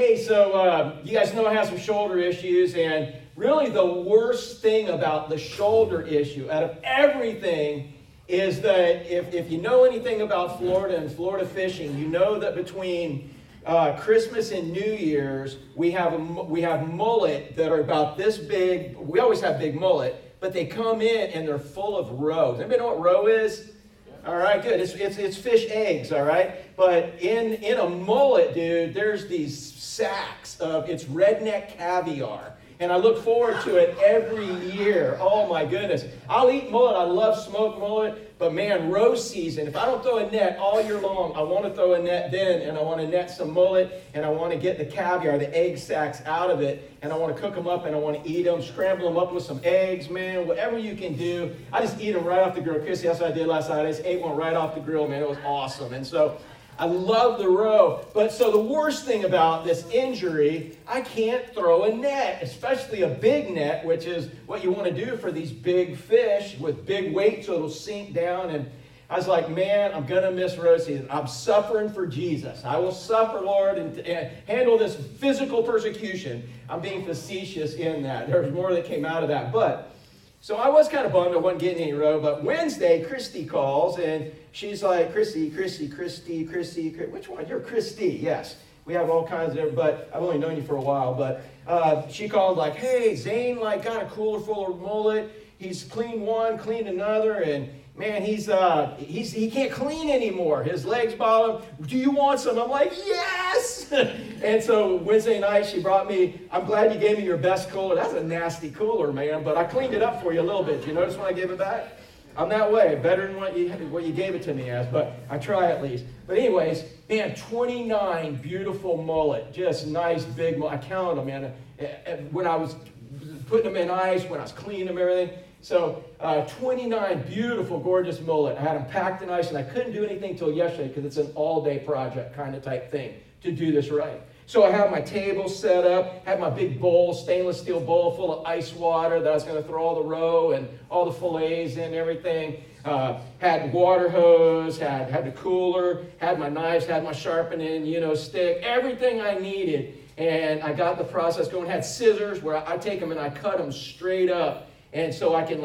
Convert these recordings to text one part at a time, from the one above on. Hey, so you guys know I have some shoulder issues, and really the worst thing about the shoulder issue out of everything is that if you know anything about Florida and Florida fishing, you know that between Christmas and New Year's, we have mullet that are about this big. We always have big mullet, but they come in and they're full of roe. Does anybody know what roe is? All right, good. It's fish eggs, all right? But in a mullet, dude, there's these sacks of, it's redneck caviar. And I look forward to it every year. Oh, my goodness. I'll eat mullet. I love smoked mullet. But, man, roe season, if I don't throw a net all year long, I want to throw a net then, and I want to net some mullet, and I want to get the caviar, the egg sacks out of it, and I want to cook them up, and I want to eat them, scramble them up with some eggs, man, whatever you can do. I just eat them right off the grill. Christy, that's what I did last night. I just ate one right off the grill, man. It was awesome. And so I love the roe, but so the worst thing about this injury, I can't throw a net, especially a big net, which is what you want to do for these big fish with big weight so it'll sink down. And I was like, man, I'm going to miss roe season. I'm suffering for Jesus. I will suffer, Lord, and handle this physical persecution. I'm being facetious in that. There was more that came out of that, but so I was kind of bummed I wasn't getting any roe, but Wednesday, Christy calls, and she's like, Christy, which one? You're Christy, yes. We have all kinds of, but I've only known you for a while, but she called like, hey, Zane, like, got a cooler full of mullet. He's cleaned one, cleaned another, and man, he can't clean anymore. His legs bottom. Do you want some? I'm like, yes! And so Wednesday night, she brought me, I'm glad you gave me your best cooler. That's a nasty cooler, man, but I cleaned it up for you a little bit. You notice when I gave it back? I'm that way, better than what you gave it to me as, but I try at least. But anyways, man, 29 beautiful mullet, just nice big mullet. I counted them, man, when I was putting them in ice, when I was cleaning them, everything. So 29 beautiful, gorgeous mullet. I had them packed in ice, and I couldn't do anything till yesterday because it's an all-day project kind of type thing to do this right. So I had my table set up, had my big bowl, stainless steel bowl full of ice water that I was going to throw all the roe and all the fillets in and everything. Had water hose, had the cooler, had my knives, had my sharpening, stick, everything I needed. And I got the process going, had scissors where I take them and I cut them straight up. And so I can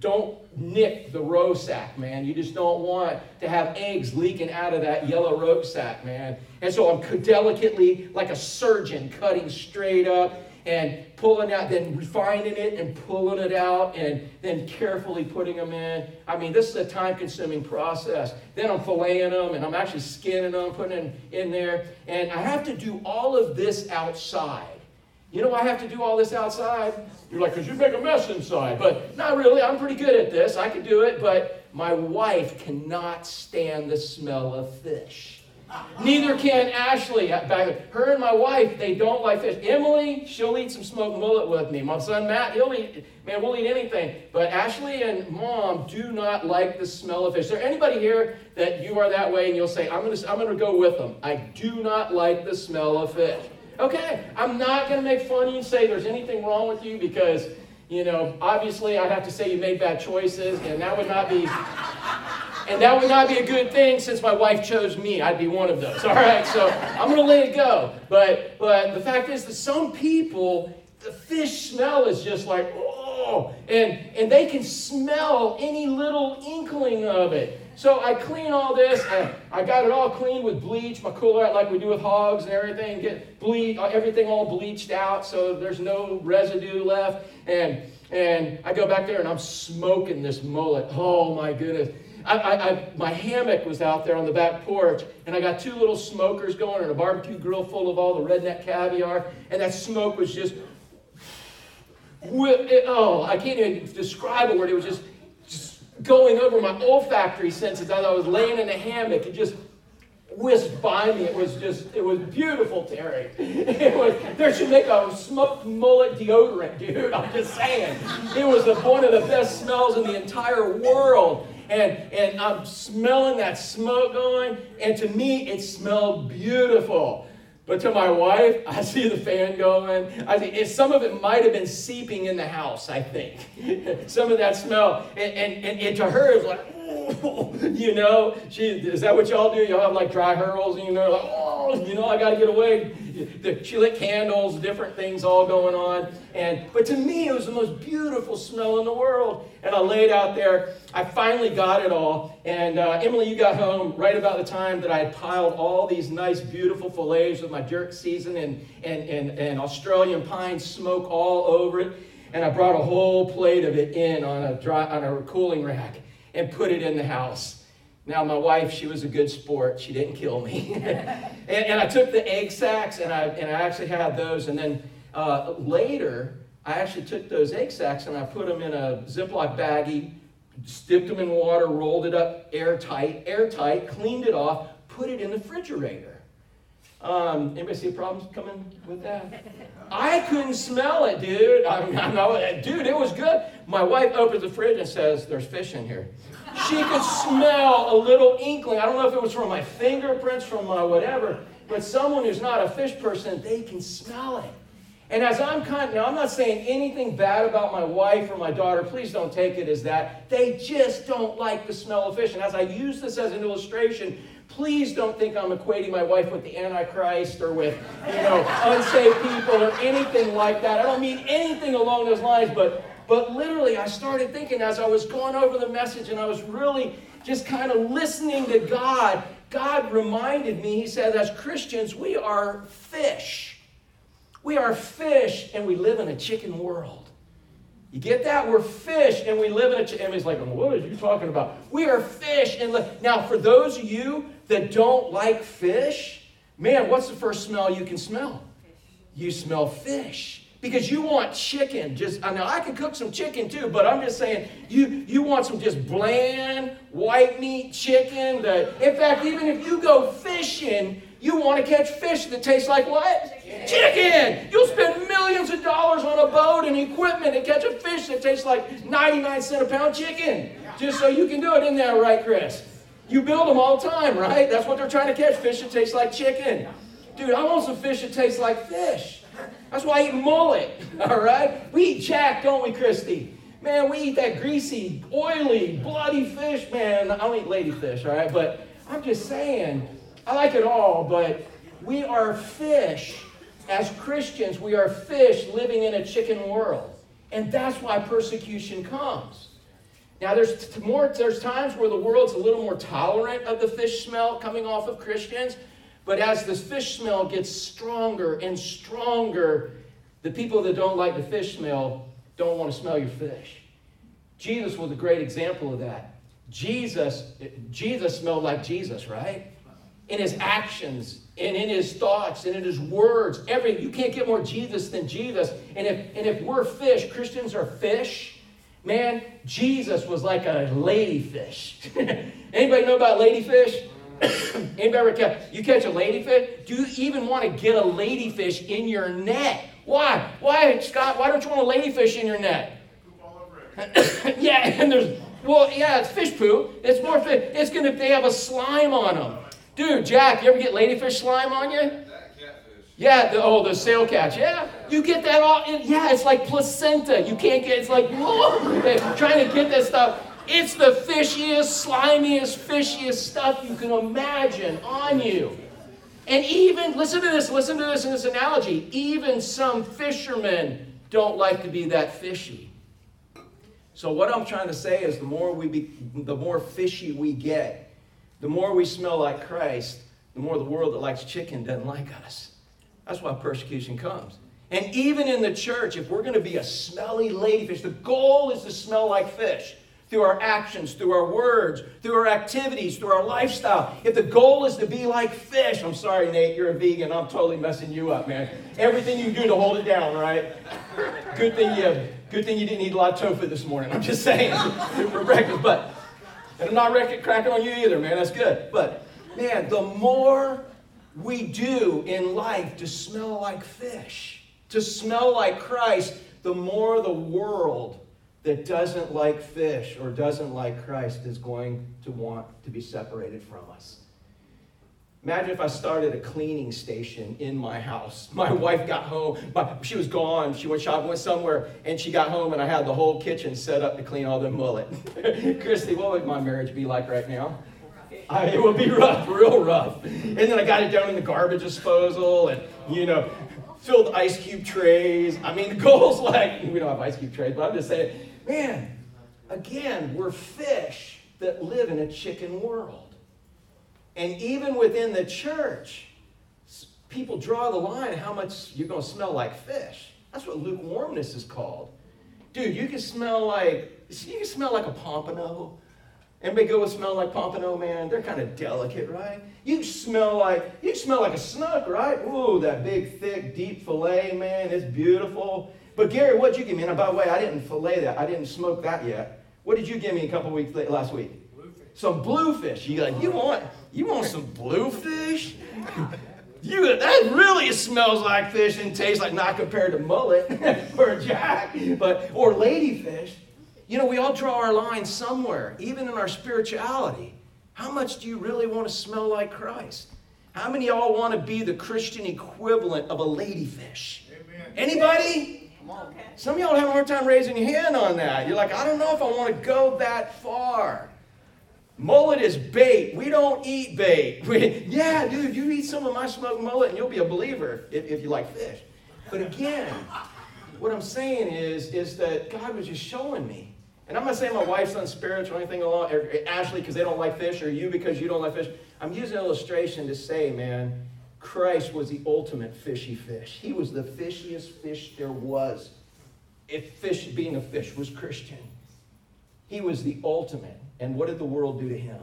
don't nick the roe sack, man. You just don't want to have eggs leaking out of that yellow roe sack, man. And so I'm delicately, like a surgeon, cutting straight up and pulling out, then refining it and pulling it out and then carefully putting them in. I mean, this is a time-consuming process. Then I'm filleting them and I'm actually skinning them, putting them in there. And I have to do all of this outside. You know, I have to do all this outside. You're like, because you make a mess inside. But not really. I'm pretty good at this. I can do it. But my wife cannot stand the smell of fish. Neither can Ashley. Her and my wife, they don't like fish. Emily, she'll eat some smoked mullet with me. My son Matt, we'll eat anything. But Ashley and Mom do not like the smell of fish. Is there anybody here that you are that way and you'll say, I'm gonna go with them. I do not like the smell of fish. Okay, I'm not going to make fun of you and say there's anything wrong with you because, obviously I'd have to say you made bad choices, and that would not be a good thing since my wife chose me. I'd be one of those. All right, so I'm going to let it go. But the fact is that some people, the fish smell is just like, oh, and they can smell any little inkling of it. So I clean all this. I got it all cleaned with bleach, my cooler out like we do with hogs and everything. Get bleach, everything all bleached out so there's no residue left. And I go back there and I'm smoking this mullet. Oh my goodness! My hammock was out there on the back porch, and I got two little smokers going and a barbecue grill full of all the redneck caviar, and that smoke was just I can't even describe a word. It was just going over my olfactory senses as I was laying in a hammock. It just whisked by me. It was beautiful, Terry. There should make a smoked mullet deodorant, dude. I'm just saying. It was one of the best smells in the entire world. And I'm smelling that smoke going. And to me, it smelled beautiful. But to my wife, I see the fan going. I think some of it might have been seeping in the house, I think. Some of that smell. And to her, it's like, oh, is that what y'all do? Y'all have like dry hurls, and like, oh, I got to get away. She lit candles, different things all going on. But to me, it was the most beautiful smell in the world. And I laid out there. I finally got it all. And Emily, you got home right about the time that I had piled all these nice, beautiful fillets with my jerk season and Australian pine smoke all over it. And I brought a whole plate of it in on a cooling rack and put it in the house. Now, my wife, she was a good sport. She didn't kill me. and I took the egg sacks, and I actually had those. And then later, I actually took those egg sacks, and I put them in a Ziploc baggie, dipped them in water, rolled it up airtight, cleaned it off, put it in the refrigerator. Anybody see problems coming with that? I couldn't smell it, dude. I know, dude, it was good. My wife opens the fridge and says, "There's fish in here." She could smell a little inkling. I don't know if it was from my fingerprints, from my whatever, but someone who's not a fish person, they can smell it. And as I'm not saying anything bad about my wife or my daughter. Please don't take it as that. They just don't like the smell of fish. And as I use this as an illustration, please don't think I'm equating my wife with the Antichrist or with, unsaved people or anything like that. I don't mean anything along those lines, but literally I started thinking as I was going over the message and I was really just kind of listening to God. God reminded me, he said, as Christians, we are fish. We are fish and we live in a chicken world. You get that? We're fish and we live in a chicken. And he's like, what are you talking about? We are fish. Now, for those of you that don't like fish, man, what's the first smell you can smell? You smell fish. Because you want chicken. I can cook some chicken too, but I'm just saying you want some just bland white meat chicken. In fact, even if you go fishing, you want to catch fish that tastes like what? Chicken! You'll spend millions of dollars on a boat and equipment and catch a fish that tastes like 99-cent a pound chicken. Just so you can do it, isn't that right, Chris? You build them all the time, right? That's what they're trying to catch, fish that tastes like chicken. Dude, I want some fish that tastes like fish. That's why I eat mullet, all right? We eat Jack, don't we, Christy? Man, we eat that greasy, oily, bloody fish, man. I don't eat ladyfish, all right? But I'm just saying, I like it all, but we are fish. As Christians, we are fish living in a chicken world. And that's why persecution comes. Now, there's times where the world's a little more tolerant of the fish smell coming off of Christians. But as the fish smell gets stronger and stronger, the people that don't like the fish smell don't want to smell your fish. Jesus was a great example of that. Jesus smelled like Jesus, right? In his actions and in his thoughts and in his words, you can't get more Jesus than Jesus. And if we're fish, Christians are fish. Man, Jesus was like a ladyfish. Anybody know about ladyfish? Anybody ever catch a ladyfish? Do you even want to get a ladyfish in your net? Why? Why, Scott? Why don't you want a ladyfish in your net? Poop all over it. Yeah, and it's fish poop. It's more fish. It's gonna. They have a slime on them. Dude, Jack, you ever get ladyfish slime on you? That catfish. Yeah. The sail catch. Yeah. You get that all. Yeah, it's like placenta. You can't get. It's like whoa. They're trying to get that stuff. It's the fishiest, slimiest, fishiest stuff you can imagine on you. And even, listen to this in this analogy, even some fishermen don't like to be that fishy. So what I'm trying to say is the more fishy we get, the more we smell like Christ, the more the world that likes chicken doesn't like us. That's why persecution comes. And even in the church, if we're going to be a smelly ladyfish, the goal is to smell like fish. Through our actions, through our words, through our activities, through our lifestyle. If the goal is to be like fish, I'm sorry, Nate, you're a vegan. I'm totally messing you up, man. Everything you do to hold it down, right? Good thing you didn't eat a lot of tofu this morning. I'm just saying for breakfast. But and I'm not cracking on you either, man. That's good. But man, the more we do in life to smell like fish, to smell like Christ, the more the world that doesn't like fish or doesn't like Christ is going to want to be separated from us. Imagine if I started a cleaning station in my house. My wife got home, she was gone, she went shopping, went somewhere, and she got home and I had the whole kitchen set up to clean all the mullet. Christy, what would my marriage be like right now? It would be rough, real rough. And then I got it down in the garbage disposal and you know, filled ice cube trays. I mean, the goal's like, we don't have ice cube trays, but I'm just saying, man, again, we're fish that live in a chicken world. And even within the church, people draw the line how much you're going to smell like fish. That's what lukewarmness is called. Dude, you can smell like a pompano. Everybody go with smell like pompano, man. They're kind of delicate, right? You smell like a snook, right? Ooh, that big, thick, deep fillet, man. It's beautiful. But Gary, what'd you give me? And by the way, I didn't fillet that. I didn't smoke that yet. What did you give me a couple weeks later, last week? Bluefish. Some bluefish. You like? You want some bluefish? That really smells like fish and tastes like, not compared to mullet or jack, or ladyfish. You know, we all draw our line somewhere, even in our spirituality. How much do you really want to smell like Christ? How many of y'all want to be the Christian equivalent of a ladyfish? Amen. Anybody? Come on. Okay. Some of y'all have a hard time raising your hand on that. You're like, I don't know if I want to go that far. Mullet is bait. We don't eat bait. Yeah, dude, you eat some of my smoked mullet and you'll be a believer if you like fish. But again, what I'm saying is that God was just showing me. And I'm not saying my wife's unspiritual or anything along, or Ashley because they don't like fish, or you because you don't like fish. I'm using an illustration to say, man, Christ was the ultimate fishy fish. He was the fishiest fish there was. If fish being a fish was Christian, he was the ultimate. And what did the world do to him?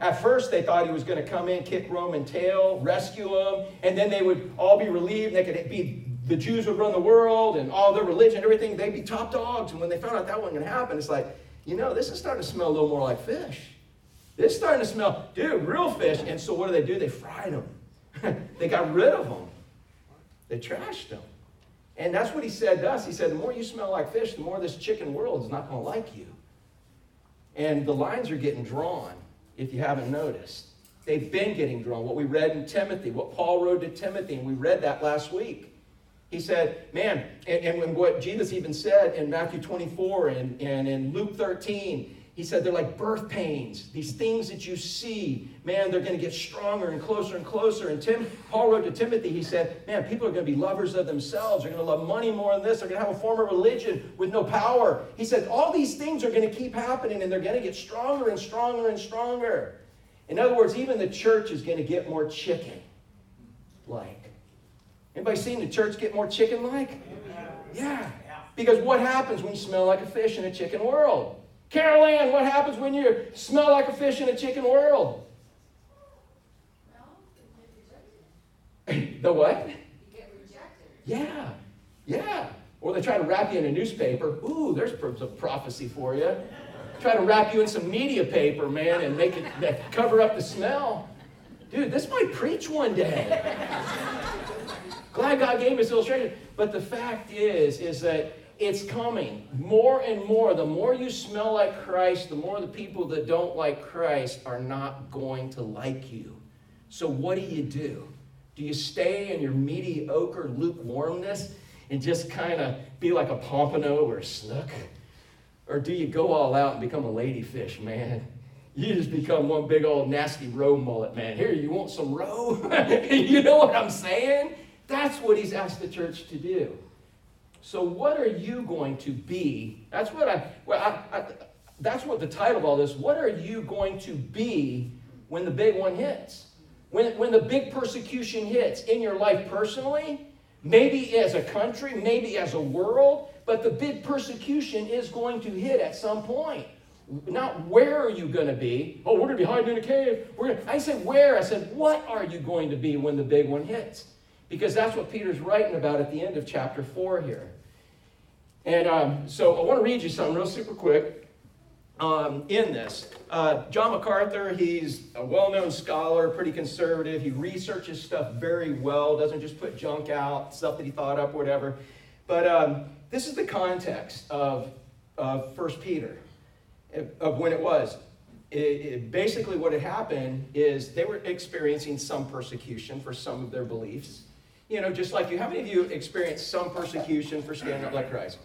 At first they thought he was going to come in, kick Roman tail, rescue them, and then they would all be relieved. The Jews would run the world and all their religion, everything, they'd be top dogs. And when they found out that wasn't going to happen, it's like, this is starting to smell a little more like fish. This is starting to smell, real fish. And so what do? They fried them. They got rid of them. They trashed them. And that's what he said to us. He said, the more you smell like fish, the more this chicken world is not going to like you. And the lines are getting drawn, if you haven't noticed. They've been getting drawn. What we read in Timothy, what Paul wrote to Timothy, and we read that last week. He said, man, and what Jesus even said in Matthew 24 and in Luke 13, he said they're like birth pains. These things that you see, man, they're going to get stronger and closer and closer. And Paul wrote to Timothy, he said, man, people are going to be lovers of themselves. They're going to love money more than this. They're going to have a form of religion with no power. He said all these things are going to keep happening, and they're going to get stronger and stronger and stronger. In other words, even the church is going to get more chicken-like. Anybody seen the church get more chicken-like? Yeah. Because what happens when you smell like a fish in a chicken world? Carol Ann, what happens when you smell like a fish in a chicken world? The what? You get rejected. Yeah. Or they try to wrap you in a newspaper. Ooh, there's a prophecy for you. Try to wrap you in some media paper, man, and make it cover up the smell. Dude, this might preach one day. Glad God gave us illustration. But the fact is that it's coming more and more. The more you smell like Christ, the more the people that don't like Christ are not going to like you. So what do? Do you stay in your mediocre lukewarmness and just kind of be like a pompano or a snook? Or do you go all out and become a ladyfish, man? You just become one big old nasty roe mullet, man. Here, you want some roe? You know what I'm saying? That's what he's asked the church to do. So what are you going to be? That's what the title of all this, what are you going to be when the big one hits? When the big persecution hits in your life personally, maybe as a country, maybe as a world, but the big persecution is going to hit at some point. Not where are you going to be? Oh, we're going to be hiding in a cave. I didn't say where. I said, what are you going to be when the big one hits? Because that's what Peter's writing about at the end of chapter 4 here. And so I want to read you something real super quick in this. John MacArthur, he's a well-known scholar, pretty conservative. He researches stuff very well, doesn't just put junk out, stuff that he thought up, whatever. But this is the context of 1 Peter, of when it was. Basically what had happened is they were experiencing some persecution for some of their beliefs. Just like you. How many of you experienced some persecution for standing up like Christ?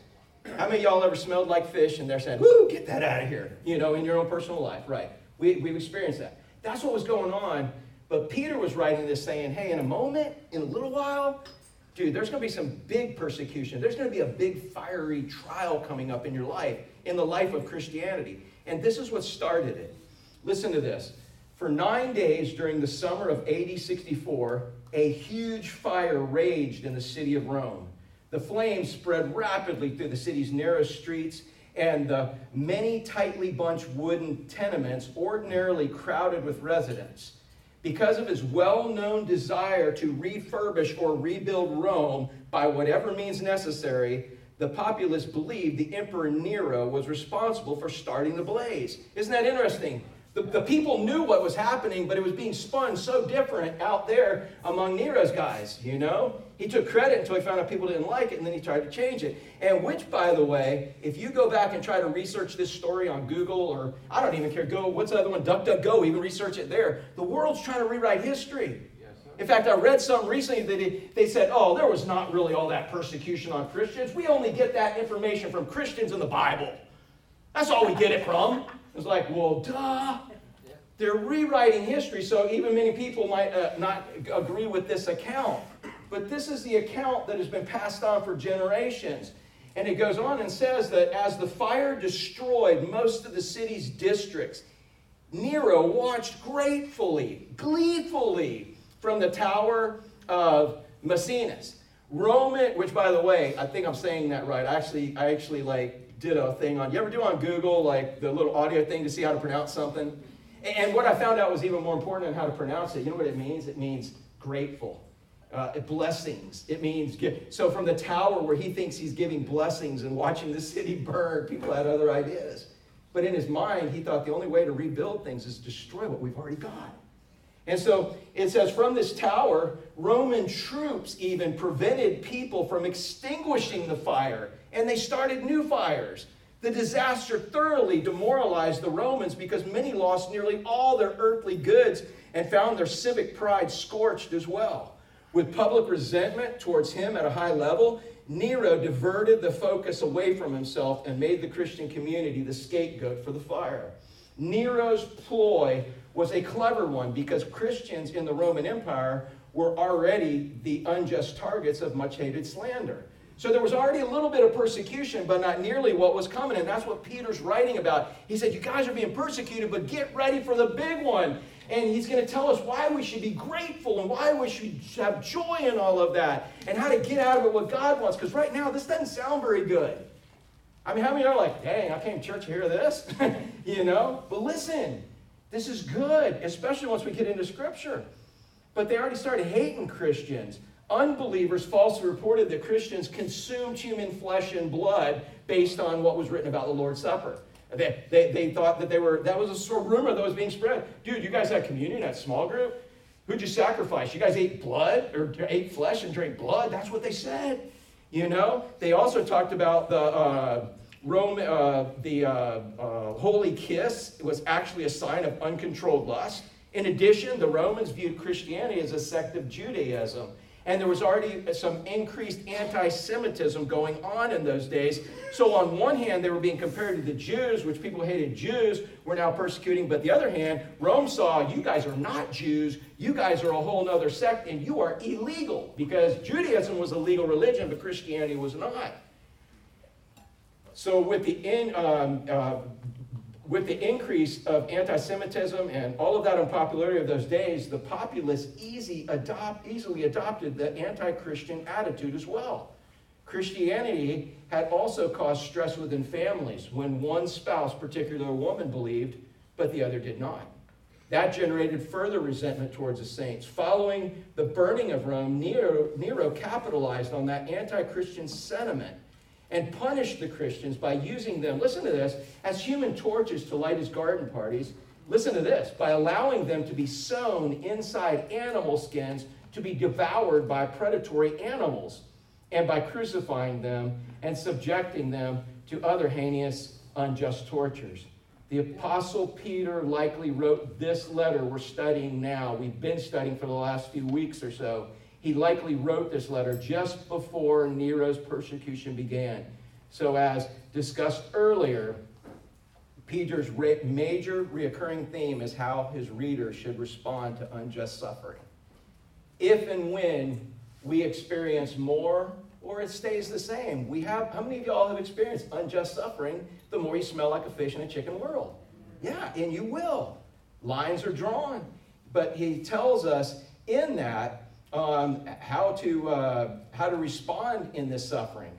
How many of y'all ever smelled like fish and they're saying, woo, get that out of here, in your own personal life, right? We experienced that. That's what was going on. But Peter was writing this saying, hey, in a moment, in a little while, dude, there's going to be some big persecution. There's going to be a big fiery trial coming up in your life, in the life of Christianity. And this is what started it. Listen to this. For 9 days during the summer of AD 64, a huge fire raged in the city of Rome. The flames spread rapidly through the city's narrow streets, and the many tightly bunched wooden tenements ordinarily crowded with residents. Because of his well-known desire to refurbish or rebuild Rome by whatever means necessary, the populace believed the Emperor Nero was responsible for starting the blaze. Isn't that interesting? The people knew what was happening, but it was being spun so different out there among Nero's guys, you know? He took credit until he found out people didn't like it, and then he tried to change it. And which, by the way, if you go back and try to research this story on Google, or I don't even care, go, what's the other one? DuckDuckGo, even research it there. The world's trying to rewrite history. In fact, I read something recently that they said, oh, there was not really all that persecution on Christians. We only get that information from Christians in the Bible. That's all we get it from. It's like, well, duh. They're rewriting history, so even many people might not agree with this account. But this is the account that has been passed on for generations. And it goes on and says that as the fire destroyed most of the city's districts, Nero watched gratefully, gleefully from the Tower of Maecenas. Roman, which by the way, I think I'm saying that right. I actually like did a thing on, you ever do on Google, like the little audio thing to see how to pronounce something? And what I found out was even more important than how to pronounce it. You know what it means? It means grateful, blessings. It means, so from the tower where he thinks he's giving blessings and watching the city burn, people had other ideas. But in his mind, he thought the only way to rebuild things is destroy what we've already got. And so it says, from this tower, Roman troops even prevented people from extinguishing the fire, and they started new fires. The disaster thoroughly demoralized the Romans because many lost nearly all their earthly goods and found their civic pride scorched as well. With public resentment towards him at a high level, Nero diverted the focus away from himself and made the Christian community the scapegoat for the fire. Nero's ploy was a clever one because Christians in the Roman Empire were already the unjust targets of much-hated slander. So there was already a little bit of persecution, but not nearly what was coming. And that's what Peter's writing about. He said, you guys are being persecuted, but get ready for the big one. And he's going to tell us why we should be grateful and why we should have joy in all of that and how to get out of it what God wants. Because right now, this doesn't sound very good. I mean, how many are like, dang, I came to church to hear this? You know? But listen, this is good, especially once we get into Scripture. But they already started hating Christians. Unbelievers falsely reported that Christians consumed human flesh and blood based on what was written about the Lord's Supper. They thought that that was a sort of rumor that was being spread. Dude, you guys had communion at small group? Who'd you sacrifice? You guys ate blood or ate flesh and drank blood? That's what they said. You know, they also talked about the holy kiss. It was actually a sign of uncontrolled lust. In addition, the Romans viewed Christianity as a sect of Judaism. And there was already some increased anti-Semitism going on in those days. So on one hand, they were being compared to the Jews, which people hated Jews, were now persecuting. But the other hand, Rome saw, you guys are not Jews. You guys are a whole other sect, and you are illegal. Because Judaism was a legal religion, but Christianity was not. So with the increase of anti-Semitism and all of that unpopularity of those days, the populace easily adopted the anti-Christian attitude as well. Christianity had also caused stress within families when one spouse, particularly a woman, believed, but the other did not. That generated further resentment towards the saints. Following the burning of Rome, Nero capitalized on that anti-Christian sentiment and punished the Christians by using them, listen to this, as human torches to light his garden parties. Listen to this, by allowing them to be sewn inside animal skins to be devoured by predatory animals, and by crucifying them and subjecting them to other heinous, unjust tortures. The Apostle Peter likely wrote this letter we're studying now. We've been studying for the last few weeks or so. He likely wrote this letter just before Nero's persecution began. So as discussed earlier, Peter's major reoccurring theme is how his readers should respond to unjust suffering. If and when we experience more or it stays the same, how many of y'all have experienced unjust suffering? The more you smell like a fish in a chicken world. Yeah, and you will. Lines are drawn. But he tells us in that how to respond in this suffering.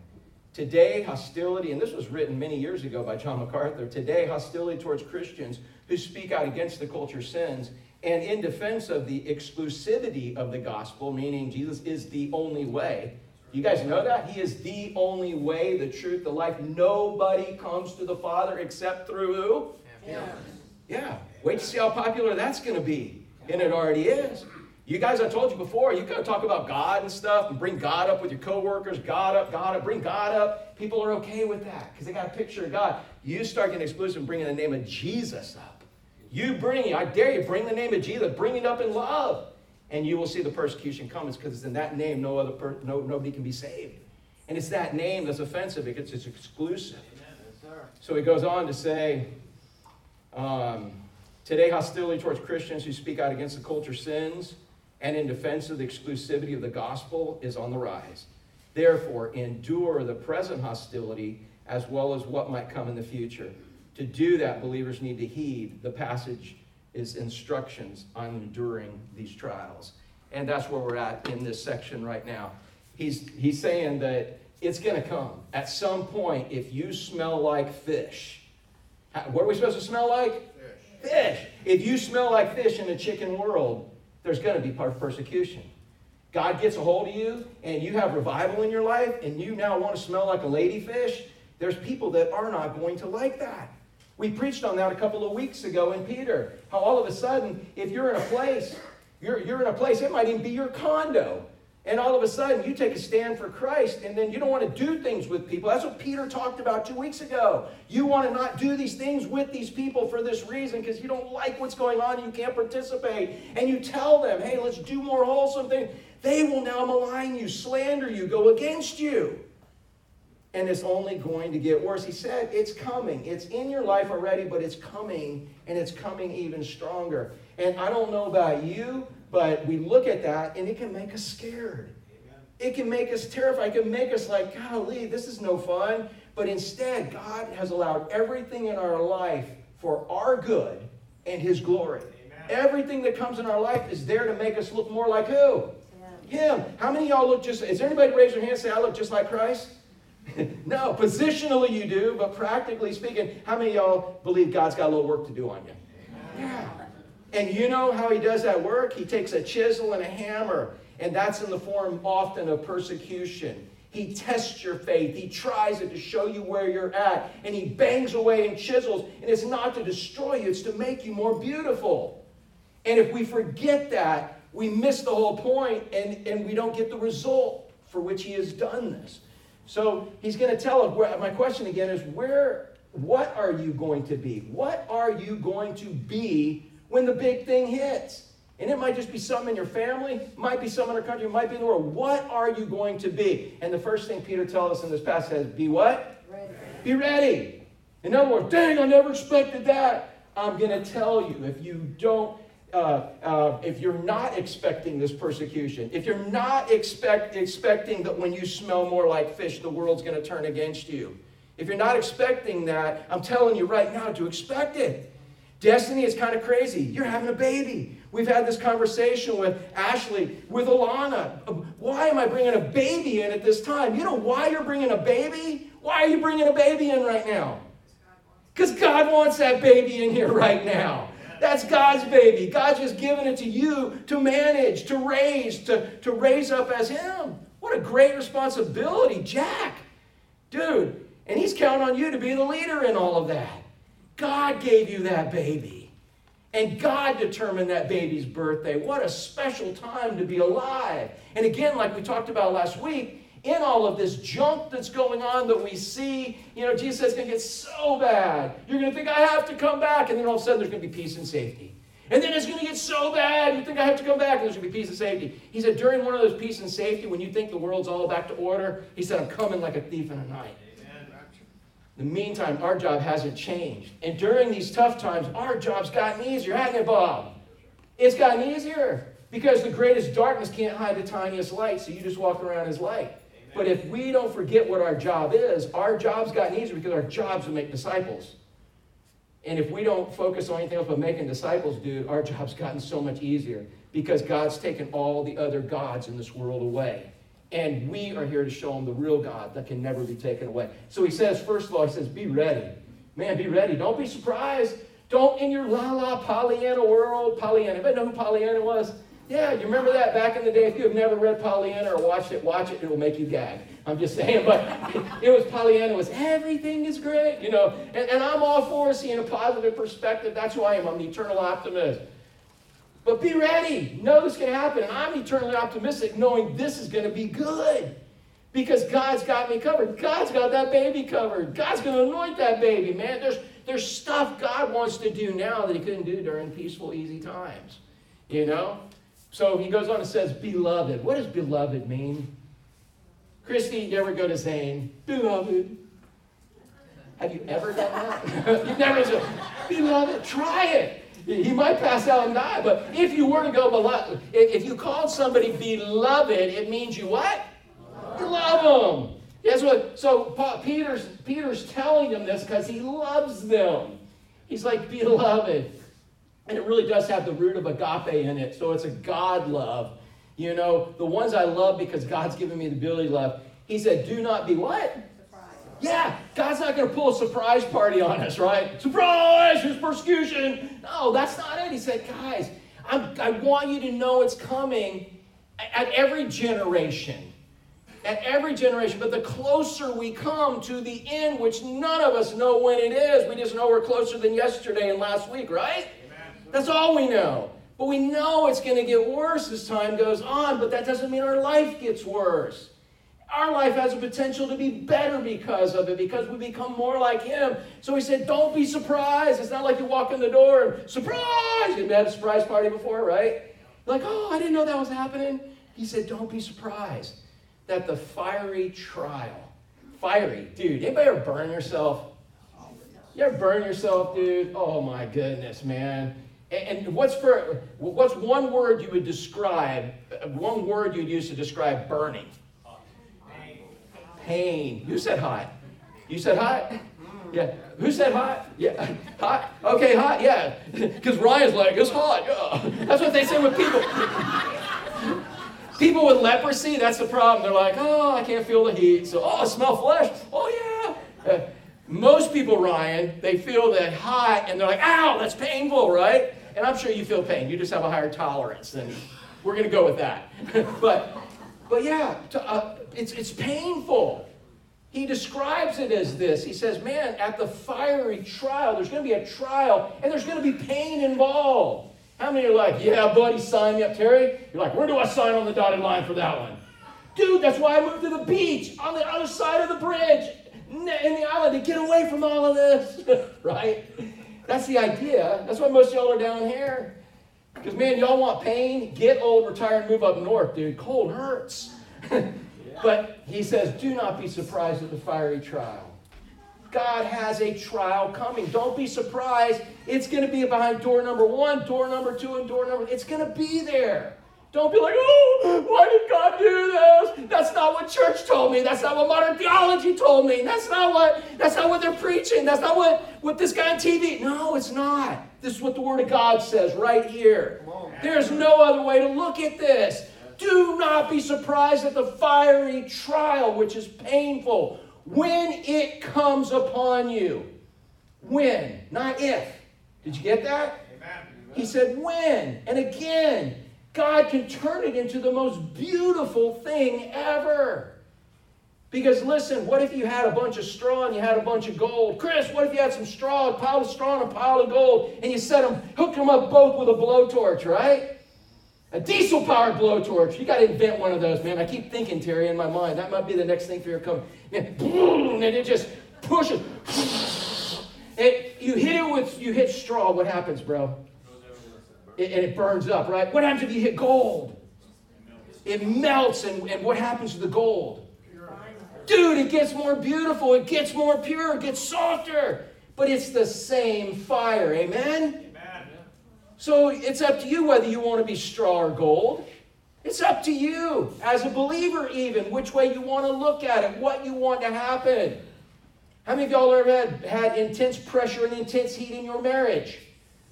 Today, hostility, and this was written many years ago by John MacArthur, today hostility towards Christians who speak out against the culture's sins and in defense of the exclusivity of the gospel, meaning Jesus is the only way. You guys know that? He is the only way, the truth, the life. Nobody comes to the Father except through who? Yeah. Wait to see how popular that's going to be. And it already is. You guys, I told you before, you gotta talk about God and stuff and bring God up with your coworkers. Bring God up. People are okay with that because they got a picture of God. You start getting exclusive and bringing the name of Jesus up. I dare you, bring the name of Jesus. Bring it up in love, and you will see the persecution comes because in that name, nobody can be saved. And it's that name that's offensive. It's exclusive. Amen. So he goes on to say. Today, hostility towards Christians who speak out against the culture's sins and in defense of the exclusivity of the gospel is on the rise. Therefore, endure the present hostility as well as what might come in the future. To do that, believers need to heed the passage's instructions on enduring these trials. And that's where we're at in this section right now. He's saying that it's going to come. At some point, if you smell like fish, what are we supposed to smell like? Fish. If you smell like fish in a chicken world, there's going to be persecution. God gets a hold of you, and you have revival in your life, and you now want to smell like a ladyfish. There's people that are not going to like that. We preached on that a couple of weeks ago in Peter. How all of a sudden, if you're in a place, you're in a place. It might even be your condo, and all of a sudden you take a stand for Christ, and then you don't want to do things with people. That's what Peter talked about 2 weeks ago. You want to not do these things with these people for this reason because you don't like what's going on and you can't participate. And you tell them, hey, let's do more wholesome things. They will now malign you, slander you, go against you. And it's only going to get worse. He said it's coming. It's in your life already, but it's coming, and it's coming even stronger. And I don't know about you, but we look at that, and it can make us scared. Amen. It can make us terrified. It can make us like, golly, this is no fun. But instead, God has allowed everything in our life for our good and his glory. Amen. Everything that comes in our life is there to make us look more like who? Yeah. Him. How many of y'all look is there anybody raise your hand and say, I look just like Christ? No, positionally you do, but practically speaking, how many of y'all believe God's got a little work to do on you? Amen. Yeah. And you know how he does that work? He takes a chisel and a hammer, and that's in the form often of persecution. He tests your faith. He tries it to show you where you're at, and he bangs away and chisels, and it's not to destroy you. It's to make you more beautiful. And if we forget that, we miss the whole point, and we don't get the result for which he has done this. So he's going to tell us, my question again is, what are you going to be? What are you going to be when the big thing hits? And it might just be something in your family, might be something in our country, might be in the world. What are you going to be? And the first thing Peter tells us in this passage is, be what? Ready. Be ready. In other words, dang, I never expected that. I'm going to tell you, if you don't, if you're not expecting this persecution, if you're not expecting that when you smell more like fish, the world's going to turn against you. If you're not expecting that, I'm telling you right now to expect it. Destiny is kind of crazy. You're having a baby. We've had this conversation with Ashley, with Alana. Why am I bringing a baby in at this time? You know why you're bringing a baby? Why are you bringing a baby in right now? Because God wants that baby in here right now. That's God's baby. God's just giving it to you to manage, to raise, to raise up as him. What a great responsibility, Jack. Dude, and he's counting on you to be the leader in all of that. God gave you that baby, and God determined that baby's birthday. What a special time to be alive. And again, like we talked about last week, in all of this junk that's going on that we see, Jesus says it's going to get so bad. You're going to think, I have to come back. And then all of a sudden, there's going to be peace and safety. And then it's going to get so bad, you think I have to come back, and there's going to be peace and safety. He said, during one of those peace and safety, when you think the world's all back to order, he said, I'm coming like a thief in the night. In the meantime, our job hasn't changed. And during these tough times, our job's gotten easier, hasn't it, Bob? It's gotten easier because the greatest darkness can't hide the tiniest light, so you just walk around as light. Amen. But if we don't forget what our job is, our job's gotten easier because our job's to make disciples. And if we don't focus on anything else but making disciples, dude, our job's gotten so much easier because God's taken all the other gods in this world away. And we are here to show them the real God that can never be taken away. So he says, first of all, he says, be ready. Man, be ready. Don't be surprised. Don't in your la-la Pollyanna world. Pollyanna. Anybody know who Pollyanna was? Yeah, you remember that back in the day? If you have never read Pollyanna or watched it, watch it. It will make you gag. I'm just saying. But it was Pollyanna. It was everything is great. You know, and I'm all for seeing a positive perspective. That's who I am. I'm the eternal optimist. But be ready. Know this can happen. And I'm eternally optimistic knowing this is going to be good because God's got me covered. God's got that baby covered. God's going to anoint that baby, man. There's stuff God wants to do now that he couldn't do during peaceful, easy times, you know? So he goes on and says, beloved. What does beloved mean? Christy, you ever go to Zane? Beloved. Have you ever done that? You've never said, beloved, try it. He might pass out and die, but if you were to go beloved, if you called somebody beloved, it means you what? Love them. That's what. So Peter's telling them this because he loves them. He's like, beloved. And it really does have the root of agape in it. So it's a God love. You know, the ones I love because God's given me the ability to love. He said, do not be what? Yeah, God's not going to pull a surprise party on us, right? Surprise, there's persecution. No, that's not it. He said, guys, I want you to know it's coming at every generation. But the closer we come to the end, which none of us know when it is, we just know we're closer than yesterday and last week, right? Amen. That's all we know. But we know it's going to get worse as time goes on, but that doesn't mean our life gets worse. Our life has a potential to be better because of it, because we become more like him. So he said, don't be surprised. It's not like you walk in the door and surprise. You've had a surprise party before, right? You're like, oh, I didn't know that was happening. He said, don't be surprised that the fiery trial. Fiery, dude. Anybody ever burn yourself? You ever burn yourself, dude? Oh, my goodness, man. And what's one word you would describe, one word you'd use to describe burning? Pain. Who said hot? You said hot? Yeah. Who said hot? Yeah. Hot? Okay, hot? Yeah. Because Ryan's like, it's hot. Yeah. That's what they say with people. People with leprosy, that's the problem. They're like, oh, I can't feel the heat. So, oh, I smell flesh. Oh, yeah. Most people, Ryan, they feel that hot, and they're like, ow, that's painful, right? And I'm sure you feel pain. You just have a higher tolerance. Than we're going to go with that. But yeah, it's painful. He describes it as this. He says, man, at the fiery trial, there's going to be a trial, and there's going to be pain involved. How many are like, yeah, buddy, sign me up, Terry? You're like, where do I sign on the dotted line for that one? Dude, that's why I moved to the beach on the other side of the bridge in the island to get away from all of this, right? That's the idea. That's why most of y'all are down here. Because, man, y'all want pain? Get old, retire, and move up north, dude. Cold hurts. But he says, do not be surprised at the fiery trial. God has a trial coming. Don't be surprised. It's going to be behind door number 1, door number 2, and door number 3. It's going to be there. Don't be like, oh, why did God do this? That's not what church told me. That's not what modern theology told me. That's not what they're preaching. That's not what this guy on TV. No, it's not. This is what the Word of God says right here. There's no other way to look at this. Do not be surprised at the fiery trial, which is painful, when it comes upon you. When, not if. Did you get that? Amen. He said when. And again, God can turn it into the most beautiful thing ever. Because listen, what if you had a bunch of straw and you had a bunch of gold? Chris, what if you had some straw, a pile of straw and a pile of gold, and you hooked them up both with a blowtorch, right? A diesel-powered blowtorch. You got to invent one of those, man. I keep thinking, Terry, in my mind, that might be the next thing for your company. Man, and it just pushes. You hit straw. What happens, bro? And it burns up, right? What happens if you hit gold? It melts, and what happens to the gold? dude, it gets more beautiful, it gets more pure, it gets softer. But it's the same fire, amen? Amen. So it's up to you whether you want to be straw or gold. It's up to you, as a believer even, which way you want to look at it, what you want to happen. How many of y'all ever had intense pressure and intense heat in your marriage?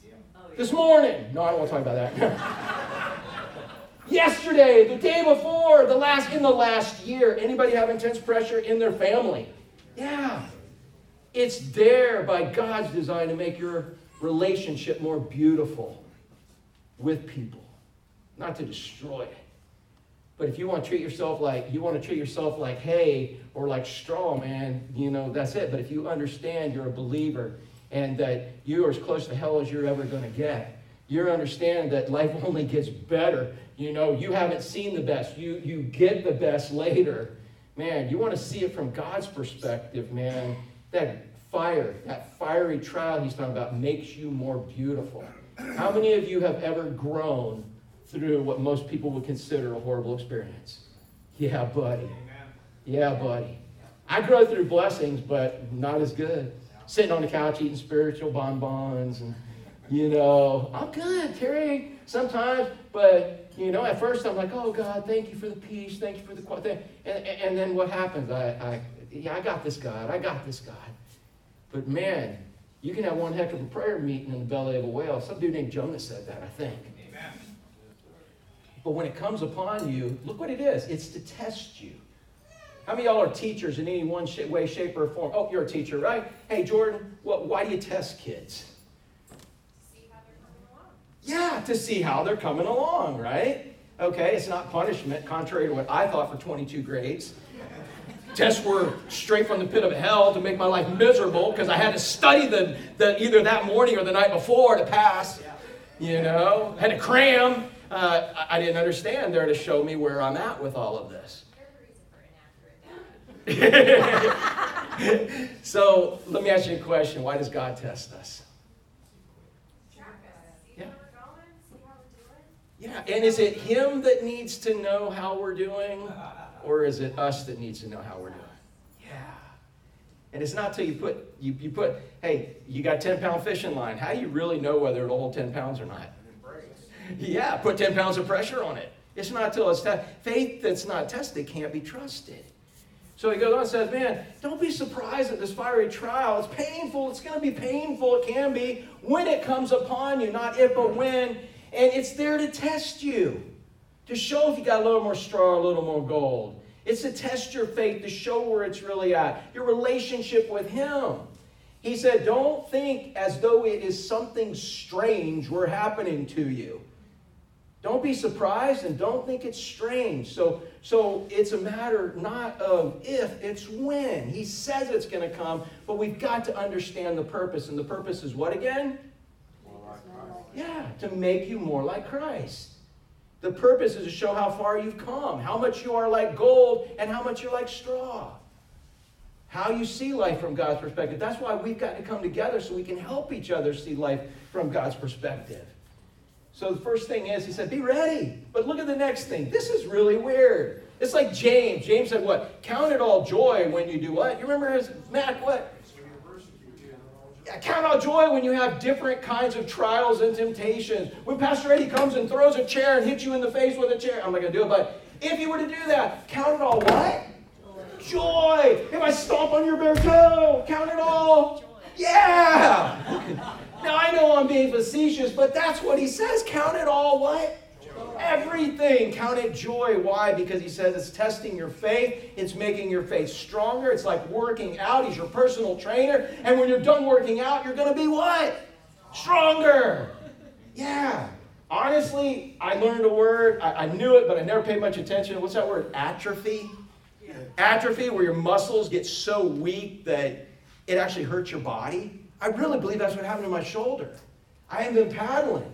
Yeah. Oh, yeah. This morning. No, I don't want to talk about that. Yesterday, the day before, in the last year. Anybody have intense pressure in their family? Yeah. It's there by God's design to make your relationship more beautiful with people. Not to destroy it. But if you want to treat yourself like hay or like straw, man, that's it. But if you understand you're a believer and that you are as close to hell as you're ever going to get, you understand that life only gets better. You haven't seen the best. You get the best later. Man, you want to see it from God's perspective, man. That fiery trial he's talking about makes you more beautiful. How many of you have ever grown through what most people would consider a horrible experience? Yeah, buddy. Amen. Yeah, buddy. I grow through blessings, but not as good. Sitting on the couch eating spiritual bonbons and, I'm good, Terry, sometimes. But, at first I'm like, oh, God, thank you for the peace. Thank you for the quiet. And then what happens? I got this, God. I got this, God. But, man, you can have one heck of a prayer meeting in the belly of a whale. Some dude named Jonah said that, I think. Amen. But when it comes upon you, look what it is. It's to test you. How many of y'all are teachers in any one way, shape, or form? Oh, you're a teacher, right? Hey, Jordan, why do you test kids? To see how they're coming along. Yeah, to see how they're coming along, right? Okay, it's not punishment, contrary to what I thought for 22 grades. Tests were straight from the pit of hell to make my life miserable because I had to study the either that morning or the night before to pass. I had to cram. I didn't understand there to show me where I'm at with all of this. So let me ask you a question. Why does God test us? Yeah, and is it him that needs to know how we're doing? Or is it us that needs to know how we're doing? Yeah. And it's not till you put, hey, you got 10-pound fishing line. How do you really know whether it'll hold 10 pounds or not? Yeah, put 10 pounds of pressure on it. It's not till it's faith that's not tested can't be trusted. So he goes on and says, man, don't be surprised at this fiery trial. It's painful. It's going to be painful. It can be when it comes upon you, not if, but when. And it's there to test you, to show if you got a little more straw, a little more gold. It's to test your faith, to show where it's really at, your relationship with him. He said, don't think as though it is something strange were happening to you. Don't be surprised and don't think it's strange. So it's a matter not of if, it's when. He says it's going to come, but we've got to understand the purpose. And the purpose is what again? More like Christ. Yeah, to make you more like Christ. The purpose is to show how far you've come, how much you are like gold and how much you're like straw. How you see life from God's perspective. That's why we've got to come together so we can help each other see life from God's perspective. So the first thing is, he said, be ready. But look at the next thing. This is really weird. It's like James. James said what? Count it all joy when you do what? You remember his, Matt, what? Yeah, count all joy when you have different kinds of trials and temptations. When Pastor Eddie comes and throws a chair and hits you in the face with a chair. I'm not going to do it, but if you were to do that, count it all what? Joy. If I stomp on your bare toe, count it all. Joy. Yeah. Now, I know I'm being facetious, but that's what he says. Count it all what? Joy. Everything. Count it joy. Why? Because he says it's testing your faith. It's making your faith stronger. It's like working out. He's your personal trainer. And when you're done working out, you're going to be what? Stronger. Yeah. Honestly, I learned a word. I knew it, but I never paid much attention. What's that word? Atrophy? Yeah. Atrophy, where your muscles get so weak that it actually hurts your body. I really believe that's what happened to my shoulder. I had been paddling.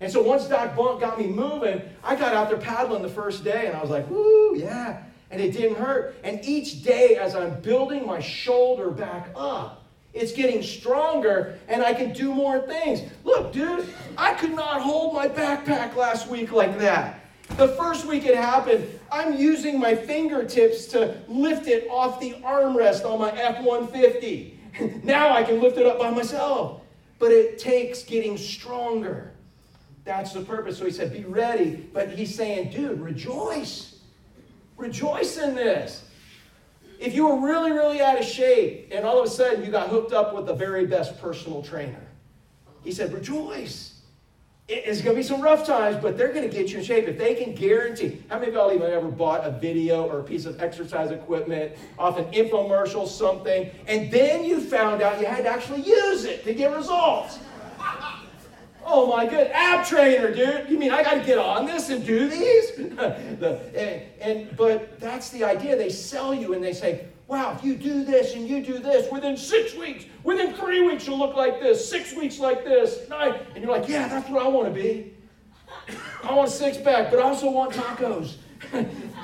And so once Doc Bunk got me moving, I got out there paddling the first day. And I was like, woo, yeah. And it didn't hurt. And each day as I'm building my shoulder back up, it's getting stronger and I can do more things. Look, dude, I could not hold my backpack last week like that. The first week it happened, I'm using my fingertips to lift it off the armrest on my F-150. Now I can lift it up by myself. But it takes getting stronger. That's the purpose. So he said, be ready. But he's saying, dude, rejoice. Rejoice in this. If you were really, really out of shape and all of a sudden you got hooked up with the very best personal trainer, he said, rejoice. It's going to be some rough times, but they're going to get you in shape if they can guarantee. How many of y'all even ever bought a video or a piece of exercise equipment off an infomercial, something, and then you found out you had to actually use it to get results? Oh my good, ab trainer, dude. You mean I got to get on this and do these? But that's the idea. They sell you and they say, wow, if you do this and you do this, within 6 weeks, within 3 weeks, you'll look like this, 6 weeks like this, 9. And you're like, yeah, that's what I want to be. I want a six-pack, but I also want tacos.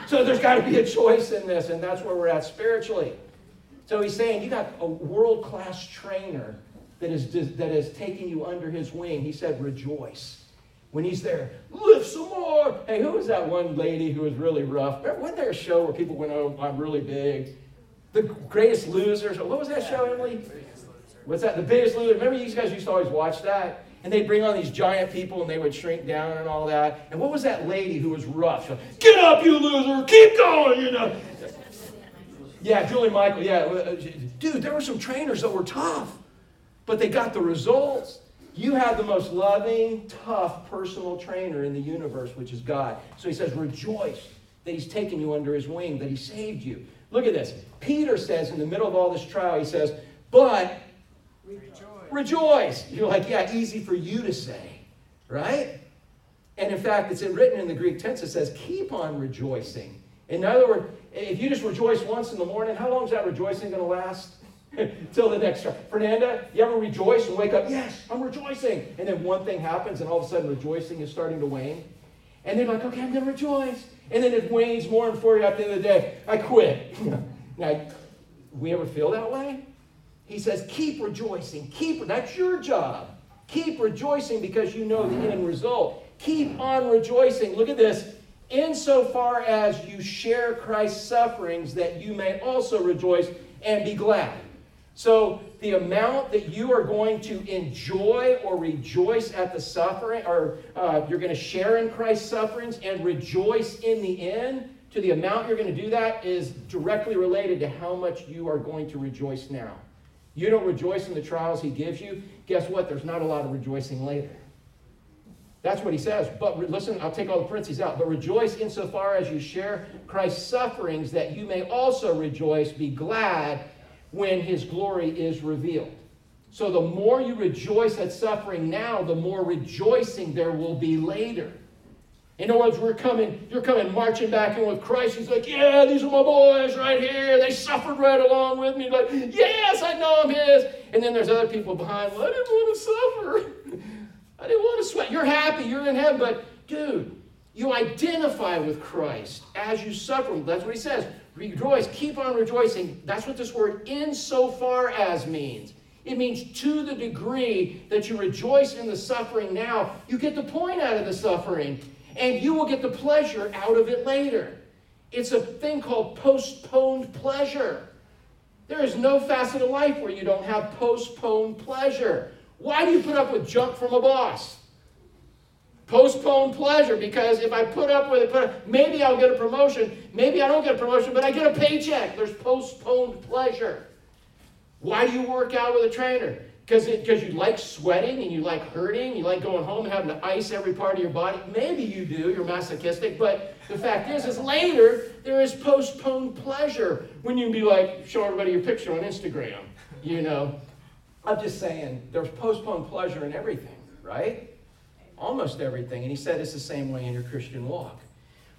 So there's got to be a choice in this, and that's where we're at spiritually. So he's saying you got a world-class trainer that is taking you under his wing. He said, rejoice. When he's there, lift some more. Hey, who was that one lady who was really rough? Wasn't there a show where people went, oh, I'm really big? The Greatest Losers. What was that show, Emily? What's that? The Biggest Loser. Remember, you guys used to always watch that? And they'd bring on these giant people, and they would shrink down and all that. And what was that lady who was rough? Like, get up, you loser. Keep going, you know. Yeah, Julie Michael. Yeah. Dude, there were some trainers that were tough, but they got the results. You have the most loving, tough personal trainer in the universe, which is God. So he says, rejoice that he's taken you under his wing, that he saved you. Look at this. Peter says in the middle of all this trial, he says, but rejoice. You're like, yeah, easy for you to say, right? And in fact, it's written in the Greek tense, it says, keep on rejoicing. In other words, if you just rejoice once in the morning, how long is that rejoicing going to last? Till the next time. Fernanda, you ever rejoice and wake up, yes, I'm rejoicing. And then one thing happens and all of a sudden rejoicing is starting to wane. And they're like, okay, I'm going to rejoice. And then it wanes more and more at the end of the day. I quit. Now, we ever feel that way? He says, keep rejoicing. That's your job. Keep rejoicing because you know the end result. Keep on rejoicing. Look at this. Insofar as you share Christ's sufferings, that you may also rejoice and be glad. So the amount that you are going to enjoy or rejoice at the suffering, or you're going to share in Christ's sufferings and rejoice in the end, to the amount you're going to do that is directly related to how much you are going to rejoice now. You don't rejoice in the trials he gives you. Guess what? There's not a lot of rejoicing later. That's what he says. But listen, I'll take all the parentheses out. But rejoice insofar as you share Christ's sufferings, that you may also rejoice, be glad, when his glory is revealed. So the more you rejoice at suffering now, the more rejoicing there will be later. In other words, you're coming marching back in with Christ. He's like, yeah, these are my boys right here. They suffered right along with me. Like, yes, I know I'm his. And then there's other people behind, well, I didn't want to suffer. I didn't want to sweat. You're happy, you're in heaven, but dude, you identify with Christ as you suffer. That's what he says. Rejoice, keep on rejoicing. That's what this word insofar as means. It means to the degree that you rejoice in the suffering now, you get the point out of the suffering, and you will get the pleasure out of it later. It's a thing called postponed pleasure. There is no facet of life where you don't have postponed pleasure. Why do you put up with junk from a boss? Postpone pleasure, because if I put up with it, maybe I'll get a promotion. Maybe I don't get a promotion, but I get a paycheck. There's postponed pleasure. Why do you work out with a trainer? Because you like sweating and you like hurting. You like going home and having to ice every part of your body. Maybe you do. You're masochistic. But the fact is later there is postponed pleasure when you be like, show everybody your picture on Instagram. You know, I'm just saying there's postponed pleasure in everything, right? Almost everything. And he said it's the same way in your Christian walk.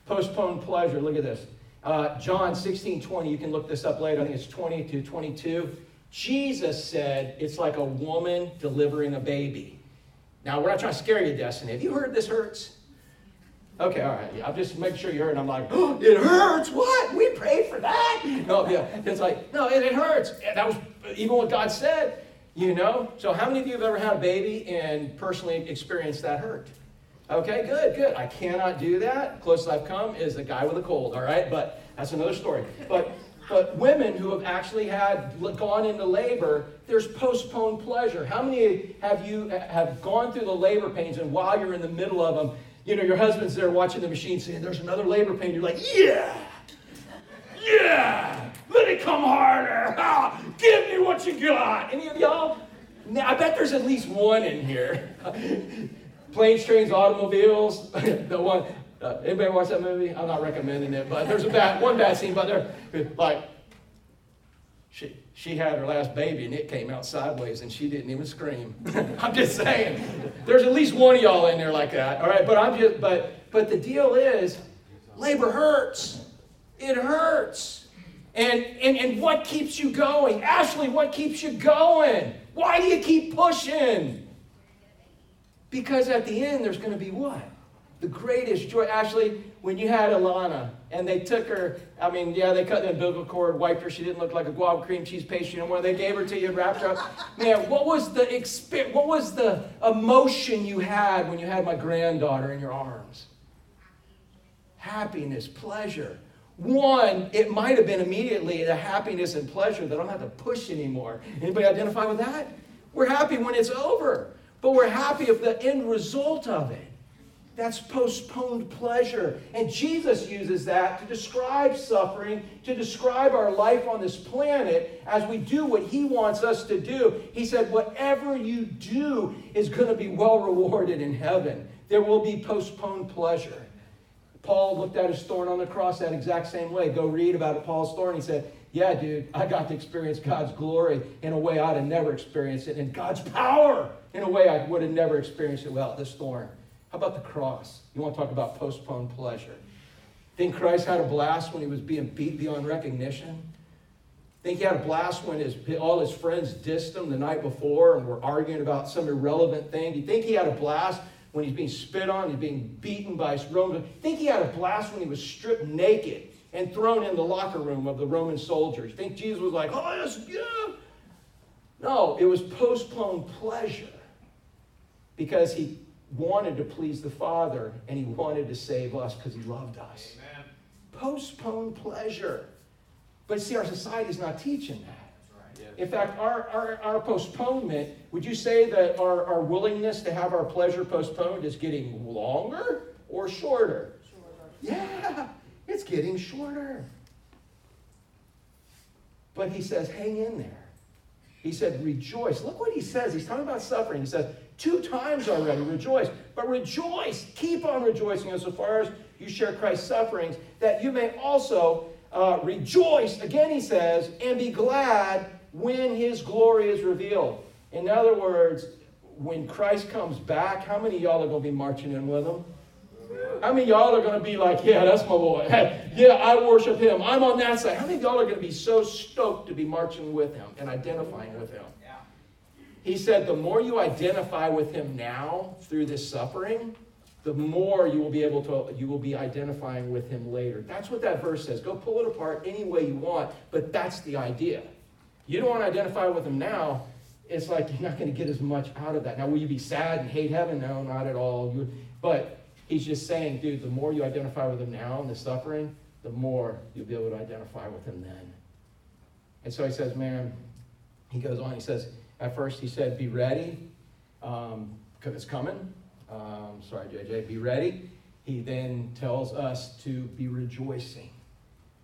Postponed pleasure. Look at this. John 16:20. You can look this up later. I think it's 20 to 22. Jesus said it's like a woman delivering a baby. Now, we're not trying to scare you, Destiny. Have you heard this hurts? Okay, all right. Yeah, I'll just make sure you heard. And I'm like, oh, it hurts. What? We prayed for that. No, yeah. It's like, no, it hurts. That was even what God said. You know, so how many of you have ever had a baby and personally experienced that hurt? Okay, good, good. I cannot do that. Closest I've come is a guy with a cold, all right? But that's another story. But women who have actually gone into labor, there's postponed pleasure. How many of you have gone through the labor pains, and while you're in the middle of them, you know, your husband's there watching the machine saying, there's another labor pain. You're like, yeah, yeah, let it come harder. Ah, give me what you got. Any of y'all? Now, I bet there's at least one in here. Planes, Trains, Automobiles, the one. Anybody watch that movie? I'm not recommending it, but there's one bad scene, but there, like, she had her last baby and it came out sideways and she didn't even scream. I'm just saying, there's at least one of y'all in there like that, all right? But but the deal is, labor hurts. It hurts, and what keeps you going, Ashley? What keeps you going? Why do you keep pushing? Because at the end, there's going to be what? The greatest joy. Ashley, when you had Alana and they took her, I mean, yeah, they cut the umbilical cord, wiped her. She didn't look like a guava cream cheese pastry anymore. They gave her to you and wrapped her up. Man, what was the experience? What was the emotion you had when you had my granddaughter in your arms? Happiness, pleasure. One, it might have been immediately the happiness and pleasure that I don't have to push anymore. Anybody identify with that? We're happy when it's over, but we're happy of the end result of it. That's postponed pleasure. And Jesus uses that to describe suffering, to describe our life on this planet as we do what he wants us to do. He said, whatever you do is going to be well rewarded in heaven. There will be postponed pleasure. Paul looked at his thorn on the cross that exact same way. Go read about it, Paul's thorn. He said, yeah, dude, I got to experience God's glory in a way I'd have never experienced it, and God's power in a way I would have never experienced it without this thorn. How about the cross? You want to talk about postponed pleasure. Think Christ had a blast when he was being beat beyond recognition? Think he had a blast when all his friends dissed him the night before and were arguing about some irrelevant thing? Do you think he had a blast when he's being spit on, he's being beaten by his Romans? Think he had a blast when he was stripped naked and thrown in the locker room of the Roman soldiers? Think Jesus was like, oh, yes, yeah. No, it was postponed pleasure because he wanted to please the Father and he wanted to save us because he loved us. Amen. Postponed pleasure. But see, our society's not teaching that. In fact, our postponement, would you say that our willingness to have our pleasure postponed is getting longer or shorter? Shorter. Yeah, it's getting shorter. But he says, hang in there. He said, rejoice. Look what he says. He's talking about suffering. He says, 2 times already, rejoice. But rejoice. Keep on rejoicing insofar as you share Christ's sufferings, that you may also rejoice. Again, he says, and be glad when his glory is revealed. In other words, when Christ comes back, how many of y'all are going to be marching in with him? How many of y'all are going to be like, yeah, that's my boy. Yeah, I worship him. I'm on that side. How many of y'all are going to be so stoked to be marching with him and identifying with him? Yeah. He said, the more you identify with him now through this suffering, the more you will be identifying with him later. That's what that verse says. Go pull it apart any way you want, but that's the idea. You don't want to identify with him now. It's like you're not going to get as much out of that. Now, will you be sad and hate heaven? No, not at all. But he's just saying, dude, the more you identify with him now in the suffering, the more you'll be able to identify with him then. And so he says, man, he goes on. He says, at first he said, be ready, because it's coming. Sorry, JJ, be ready. He then tells us to be rejoicing.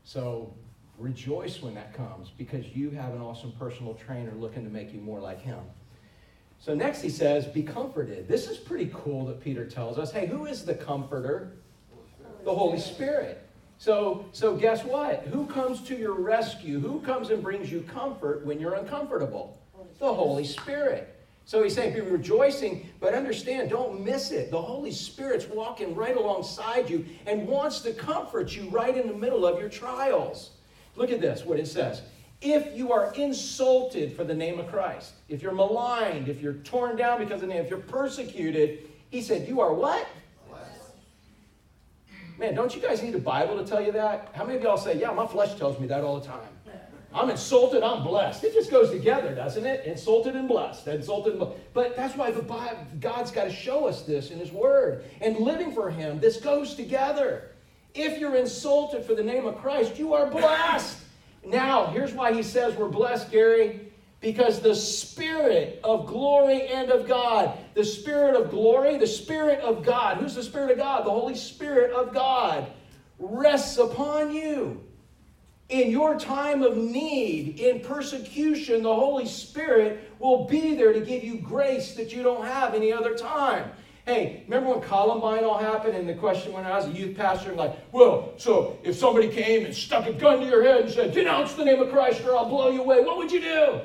So rejoice when that comes because you have an awesome personal trainer looking to make you more like him. So next he says, be comforted. This is pretty cool that Peter tells us, hey, who is the comforter? The Holy Spirit. So guess what? Who comes to your rescue? Who comes and brings you comfort when you're uncomfortable? The Holy Spirit. So he's saying, be rejoicing, but understand, don't miss it. The Holy Spirit's walking right alongside you and wants to comfort you right in the middle of your trials. Look at this, what it says. If you are insulted for the name of Christ, if you're maligned, if you're torn down because of the name, if you're persecuted, he said, you are what? Blessed. Man, don't you guys need a Bible to tell you that? How many of y'all say, yeah, my flesh tells me that all the time? I'm insulted, I'm blessed. It just goes together, doesn't it? Insulted and blessed. Insulted and blessed. But that's why God's got to show us this in his word. And living for him, this goes together. If you're insulted for the name of Christ, you are blessed. Now, here's why he says we're blessed, Gary. Because the Spirit of glory and of God, the Spirit of glory, the Spirit of God. Who's the Spirit of God? The Holy Spirit of God rests upon you. In your time of need, in persecution, the Holy Spirit will be there to give you grace that you don't have any other time. Hey, remember when Columbine all happened and the question when I was a youth pastor, I'm like, well, so if somebody came and stuck a gun to your head and said, denounce the name of Christ or I'll blow you away, what would you do?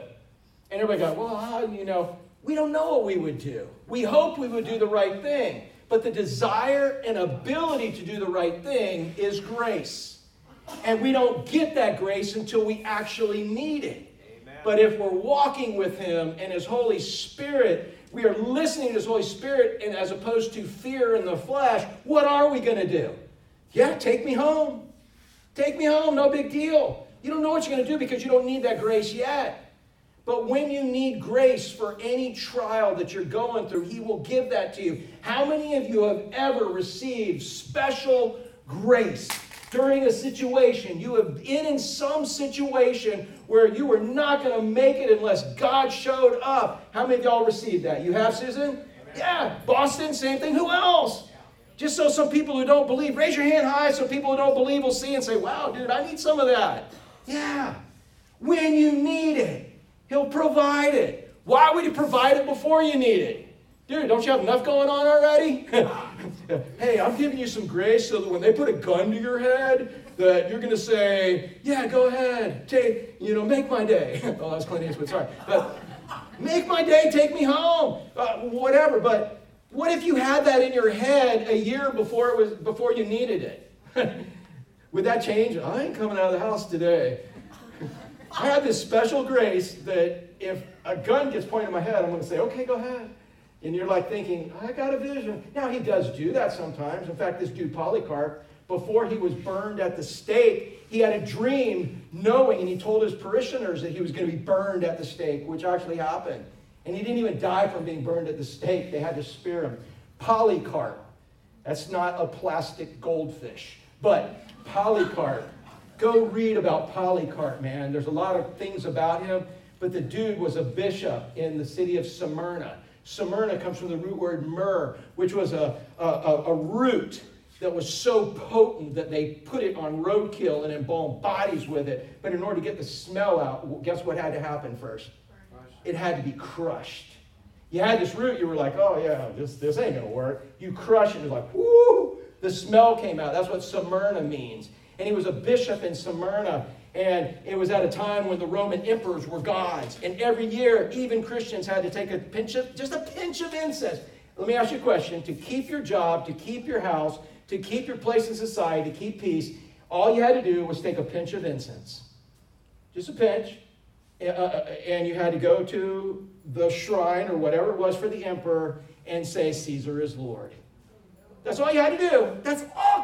And everybody got, well, you know, we don't know what we would do. We hope we would do the right thing. But the desire and ability to do the right thing is grace. And we don't get that grace until we actually need it. Amen. But if we're walking with him and his Holy Spirit, we are listening to his Holy Spirit, and as opposed to fear in the flesh, what are we going to do? Yeah, take me home. Take me home, no big deal. You don't know what you're going to do because you don't need that grace yet. But when you need grace for any trial that you're going through, he will give that to you. How many of you have ever received special grace during a situation? You have been in some situation where you were not going to make it unless God showed up. How many of y'all received that? You have, Susan? Amen. Yeah. Boston, same thing. Who else? Just so some people who don't believe, raise your hand high so people who don't believe will see and say, wow, dude, I need some of that. Yeah. When you need it, he'll provide it. Why would he provide it before you need it? Dude, don't you have enough going on already? Hey, I'm giving you some grace so that when they put a gun to your head, that you're going to say, yeah, go ahead, take, you know, make my day. Oh, that was Clint Eastwood, sorry. But make my day, take me home, whatever. But what if you had that in your head a year before you needed it? Would that change? I ain't coming out of the house today. I have this special grace that if a gun gets pointed at my head, I'm going to say, okay, go ahead. And you're like thinking, I got a vision. Now, he does do that sometimes. In fact, this dude Polycarp, before he was burned at the stake, he had a dream knowing, and he told his parishioners that he was going to be burned at the stake, which actually happened. And he didn't even die from being burned at the stake. They had to spear him. Polycarp. That's not a plastic goldfish. But Polycarp. Go read about Polycarp, man. There's a lot of things about him. But the dude was a bishop in the city of Smyrna. Smyrna comes from the root word myrrh, which was a root that was so potent that they put it on roadkill and embalmed bodies with it. But in order to get the smell out, guess what had to happen first? It had to be crushed. You had this root, you were like, oh yeah, this ain't gonna work. You crush it, and it's like, whoo! The smell came out. That's what Smyrna means. And he was a bishop in Smyrna. And it was at a time when the Roman emperors were gods. And every year, even Christians had to take a pinch of incense. Let me ask you a question. To keep your job, to keep your house, to keep your place in society, to keep peace, all you had to do was take a pinch of incense. Just a pinch. And you had to go to the shrine or whatever it was for the emperor and say, Caesar is Lord. That's all you had to do.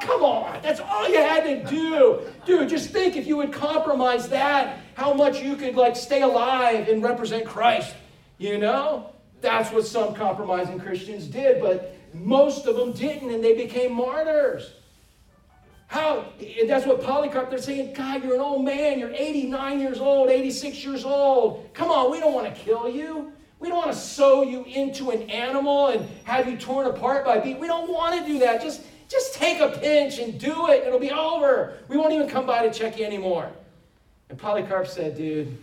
Come on. That's all you had to do. Dude, just think if you would compromise that, how much you could like stay alive and represent Christ. You know? That's what some compromising Christians did, but most of them didn't, and they became martyrs. And that's what Polycarp, they're saying, God, you're an old man. You're 89 years old, 86 years old. Come on, we don't want to kill you. We don't want to sew you into an animal and have you torn apart by beasts. We don't want to do that. Just take a pinch and do it. It'll be over. We won't even come by to check you anymore. And Polycarp said, dude,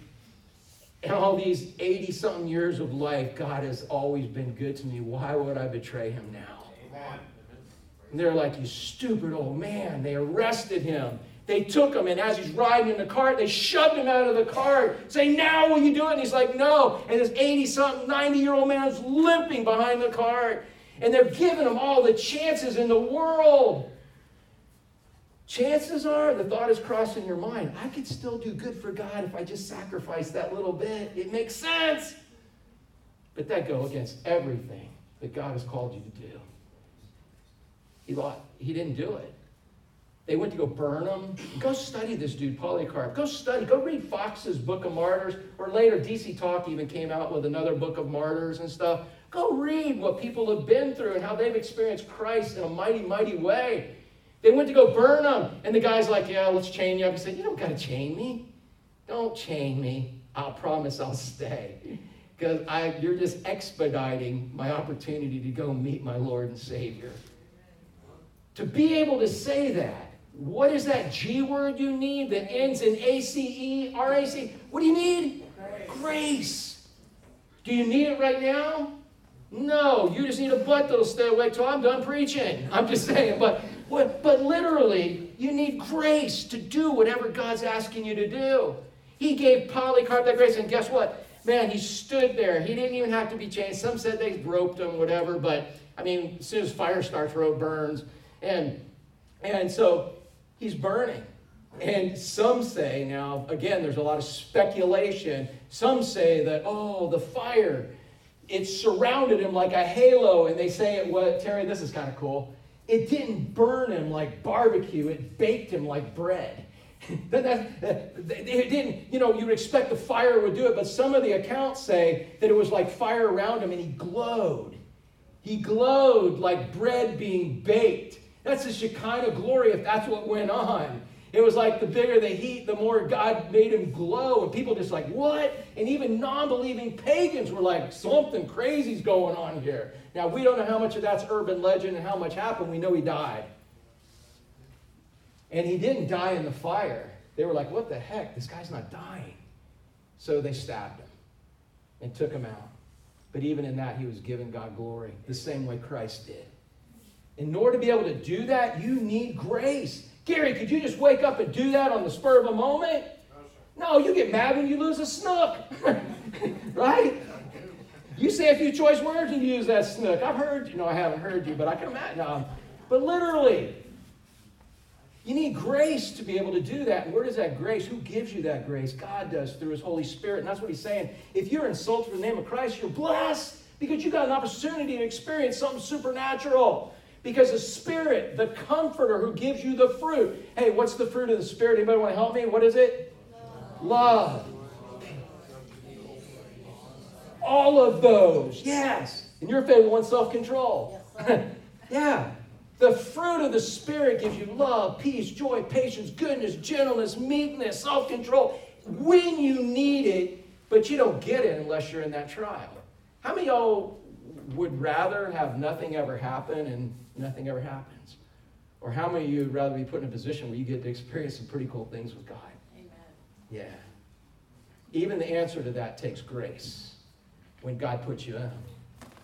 in all these 80-something years of life, God has always been good to me. Why would I betray him now? Amen. And they're like, you stupid old man. They arrested him. They took him, and as he's riding in the cart, they shoved him out of the cart, saying, now will you do it? And he's like, no. And this 80-something, 90-year-old man is limping behind the cart. And they're giving them all the chances in the world. Chances are, the thought is crossing your mind, I could still do good for God if I just sacrifice that little bit. It makes sense. But that goes against everything that God has called you to do. He didn't do it. They went to go burn him. Go study this dude, Polycarp. Go study. Go read Fox's Book of Martyrs. Or later, DC Talk even came out with another Book of Martyrs and stuff. Go read what people have been through and how they've experienced Christ in a mighty, mighty way. They went to go burn him. And the guy's like, yeah, let's chain you up. He said, you don't got to chain me. Don't chain me. I'll promise I'll stay. Because you're just expediting my opportunity to go meet my Lord and Savior. To be able to say that. What is that G word you need that ends in A-C-E, R-A-C? What do you need? Grace. Do you need it right now? No, you just need a butt that'll stay awake till I'm done preaching. I'm just saying, but literally, you need grace to do whatever God's asking you to do. He gave Polycarp that grace, and guess what? Man, he stood there. He didn't even have to be chained. Some said they roped him, whatever, but, I mean, as soon as fire starts, rope burns, and so he's burning. And some say now, again, there's a lot of speculation. Some say that, the fire, it surrounded him like a halo. And they say it was, Terry, this is kind of cool. It didn't burn him like barbecue. It baked him like bread. It didn't, you would expect the fire would do it. But some of the accounts say that it was like fire around him and he glowed. He glowed like bread being baked. That's the Shekinah glory, if that's what went on. It was like the bigger the heat, the more God made him glow. And people just like, what? And even non-believing pagans were like, something crazy's going on here. Now, we don't know how much of that's urban legend and how much happened. We know he died. And he didn't die in the fire. They were like, what the heck? This guy's not dying. So they stabbed him and took him out. But even in that, he was giving God glory the same way Christ did. In order to be able to do that, you need grace. Gary, could you just wake up and do that on the spur of a moment? No, you get mad when you lose a snook. Right? You say a few choice words and you use that snook. I've heard you. No, I haven't heard you, but I can imagine. But literally, you need grace to be able to do that. And where does that grace? Who gives you that grace? God does through his Holy Spirit. And that's what he's saying. If you're insulted in the name of Christ, you're blessed because you got an opportunity to experience something supernatural. Because the Spirit, the Comforter who gives you the fruit. Hey, what's the fruit of the Spirit? Anybody want to help me? What is it? Love. All of those. Yes. And your favorite one, self-control. Yes, yeah. The fruit of the Spirit gives you love, peace, joy, patience, goodness, gentleness, meekness, self-control. When you need it, but you don't get it unless you're in that trial. How many of y'all would rather have nothing ever happen and nothing ever happens? Or how many of you would rather be put in a position where you get to experience some pretty cool things with God? Amen. Yeah. Even the answer to that takes grace when God puts you in.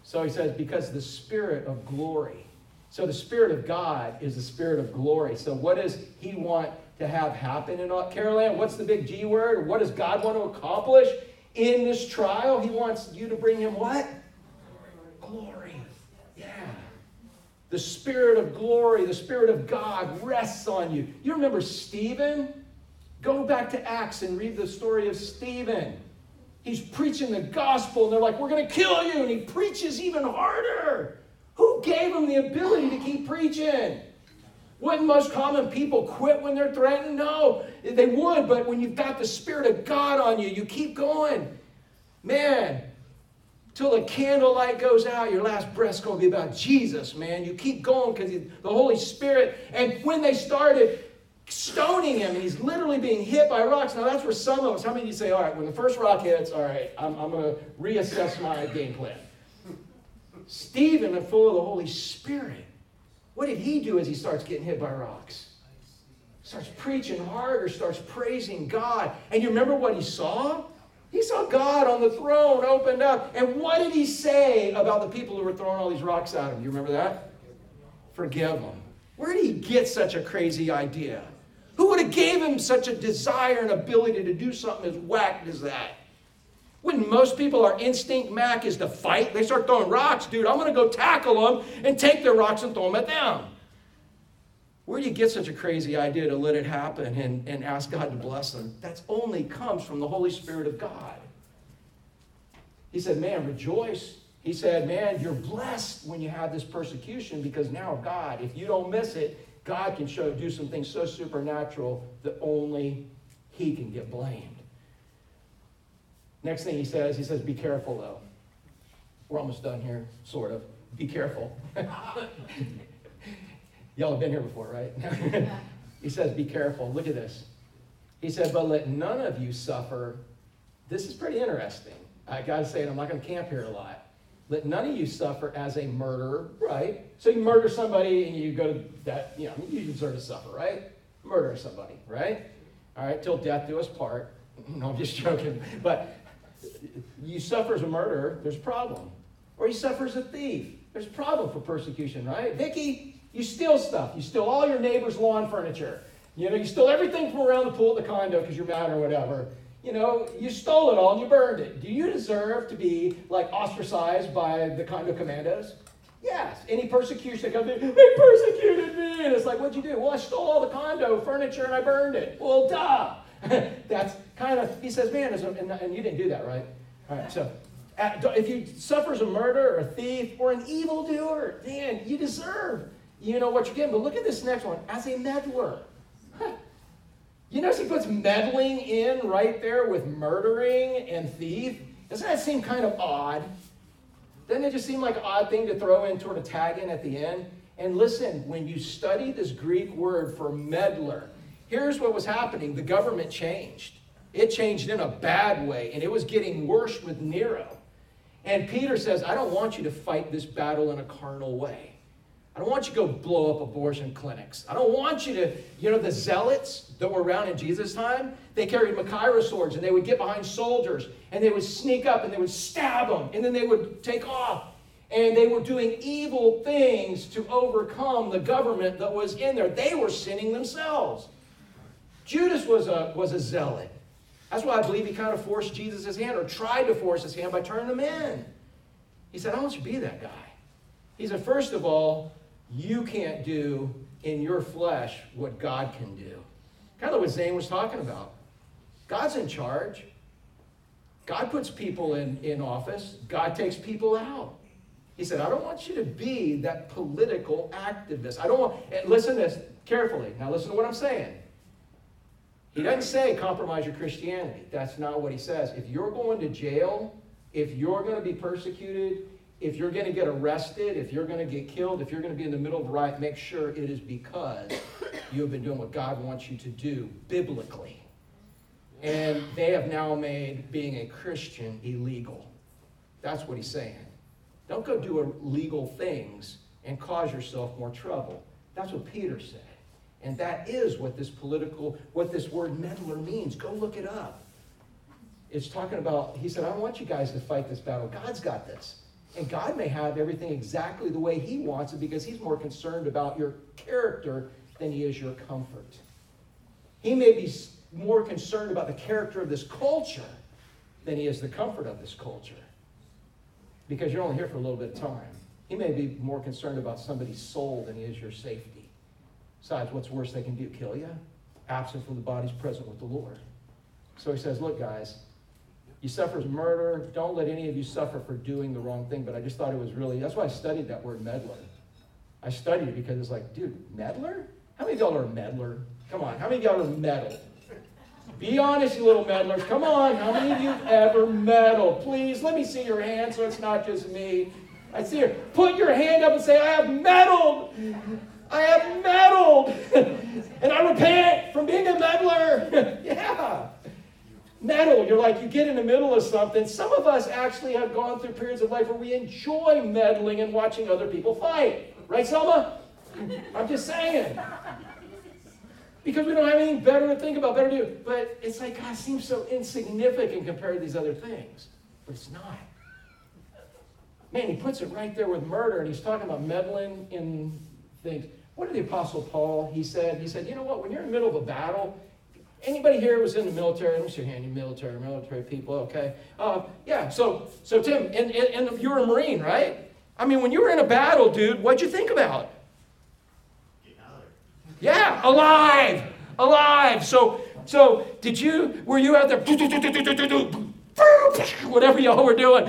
So he says, because the Spirit of glory. So the Spirit of God is the Spirit of glory. So what does he want to have happen in Carol Ann? What's the big G word? What does God want to accomplish in this trial? He wants you to bring him what? Glory. Yeah. The Spirit of glory, the Spirit of God rests on you. You remember Stephen? Go back to Acts and read the story of Stephen. He's preaching the gospel, and they're like, we're going to kill you. And he preaches even harder. Who gave him the ability to keep preaching? Wouldn't most common people quit when they're threatened? No, they would. But when you've got the Spirit of God on you, you keep going. Man. Till the candlelight goes out, your last breath's going to be about Jesus, man. You keep going because the Holy Spirit. And when they started stoning him, and he's literally being hit by rocks. Now, that's where some of us, how many of you say, all right, when the first rock hits, all right, I'm going to reassess my game plan. Stephen, full of the Holy Spirit, what did he do as he starts getting hit by rocks? Starts preaching harder, starts praising God. And you remember what he saw? He saw God on the throne opened up. And what did he say about the people who were throwing all these rocks at him? You remember that? Forgive them. Where did he get such a crazy idea? Who would have gave him such a desire and ability to do something as whacked as that? When most people, our instinct, Mac, is to fight, they start throwing rocks. Dude, I'm going to go tackle them and take their rocks and throw them at them. Where do you get such a crazy idea to let it happen and ask God to bless them? That only comes from the Holy Spirit of God. He said, man, rejoice. He said, man, you're blessed when you have this persecution because now, God, if you don't miss it, God can do some things so supernatural that only he can get blamed. Next thing he says, be careful though. We're almost done here, sort of. Be careful. Y'all have been here before, right? He says, be careful. Look at this. He said, but let none of you suffer. This is pretty interesting. I gotta say it, I'm not gonna camp here a lot. Let none of you suffer as a murderer, right? So you murder somebody and you go to that, you deserve to suffer, right? Murder somebody, right? All right, till death do us part. No, I'm just joking. But you suffer as a murderer, there's a problem. Or you suffer as a thief, there's a problem for persecution, right? Vicky, you steal stuff. You steal all your neighbor's lawn furniture. You steal everything from around the pool at the condo because you're mad or whatever. You stole it all and you burned it. Do you deserve to be ostracized by the condo commandos? Yes. Any persecution comes in, they persecuted me. And it's what'd you do? Well, I stole all the condo furniture and I burned it. Well, duh. That's kind of, he says, man, and you didn't do that, right? All right, so if you suffer as a murderer or a thief or an evildoer, man, you deserve, what you're getting. But look at this next one, as a meddler. You notice he puts meddling in right there with murdering and thief. Doesn't that seem kind of odd? Doesn't it just seem like an odd thing to throw in toward a tag in at the end? And listen, when you study this Greek word for meddler, here's what was happening. The government changed. It changed in a bad way, and it was getting worse with Nero. And Peter says, I don't want you to fight this battle in a carnal way. I don't want you to go blow up abortion clinics. I don't want you to, the zealots that were around in Jesus' time, they carried Maecenas swords and they would get behind soldiers and they would sneak up and they would stab them and then they would take off. And they were doing evil things to overcome the government that was in there. They were sinning themselves. Judas was a zealot. That's why I believe he kind of forced Jesus' hand or tried to force his hand by turning him in. He said, I don't want you to be that guy. He said, first of all, you can't do in your flesh what God can do. Kind of what Zane was talking about. God's in charge. God puts people in office. God takes people out. He said, I don't want you to be that political activist. I don't want, and listen to this carefully. Now listen to what I'm saying. He doesn't say compromise your Christianity. That's not what he says. If you're going to jail, if you're going to be persecuted, if you're going to get arrested, if you're going to get killed, if you're going to be in the middle of a riot, make sure it is because you have been doing what God wants you to do biblically. And they have now made being a Christian illegal. That's what he's saying. Don't go do illegal things and cause yourself more trouble. That's what Peter said. And that is what this word meddler means. Go look it up. It's talking about, he said, I don't want you guys to fight this battle. God's got this. And God may have everything exactly the way he wants it because he's more concerned about your character than he is your comfort. He may be more concerned about the character of this culture than he is the comfort of this culture. Because you're only here for a little bit of time. He may be more concerned about somebody's soul than he is your safety. Besides, what's worse they can do? Kill you? Absent from the body's present with the Lord. So he says, look, guys, you suffer as murder. Don't let any of you suffer for doing the wrong thing. But I just thought it was really, that's why I studied that word meddler. I studied it because it's dude, meddler? How many of y'all are a meddler? Come on, how many of y'all are meddled? Be honest, you little meddlers. Come on, how many of you ever meddled? Please, let me see your hand so it's not just me. I see her. Put your hand up and say, I have meddled. I have meddled. And I repent from being a meddler. Yeah. Meddle, you're you get in the middle of something. Some of us actually have gone through periods of life where we enjoy meddling and watching other people fight. Right, Selma? I'm just saying. Because we don't have anything better to think about, better to do. But it's God seems so insignificant compared to these other things. But it's not. Man, he puts it right there with murder, and he's talking about meddling in things. What did the Apostle Paul, he said, you know what, when you're in the middle of a battle, anybody here was in the military? Let me see your hand. You military people, okay? Yeah. So Tim, and you're a Marine, right? I mean, when you were in a battle, dude, what'd you think about? Getting out of there. Yeah, alive. So did you? Were you out there? Whatever y'all were doing,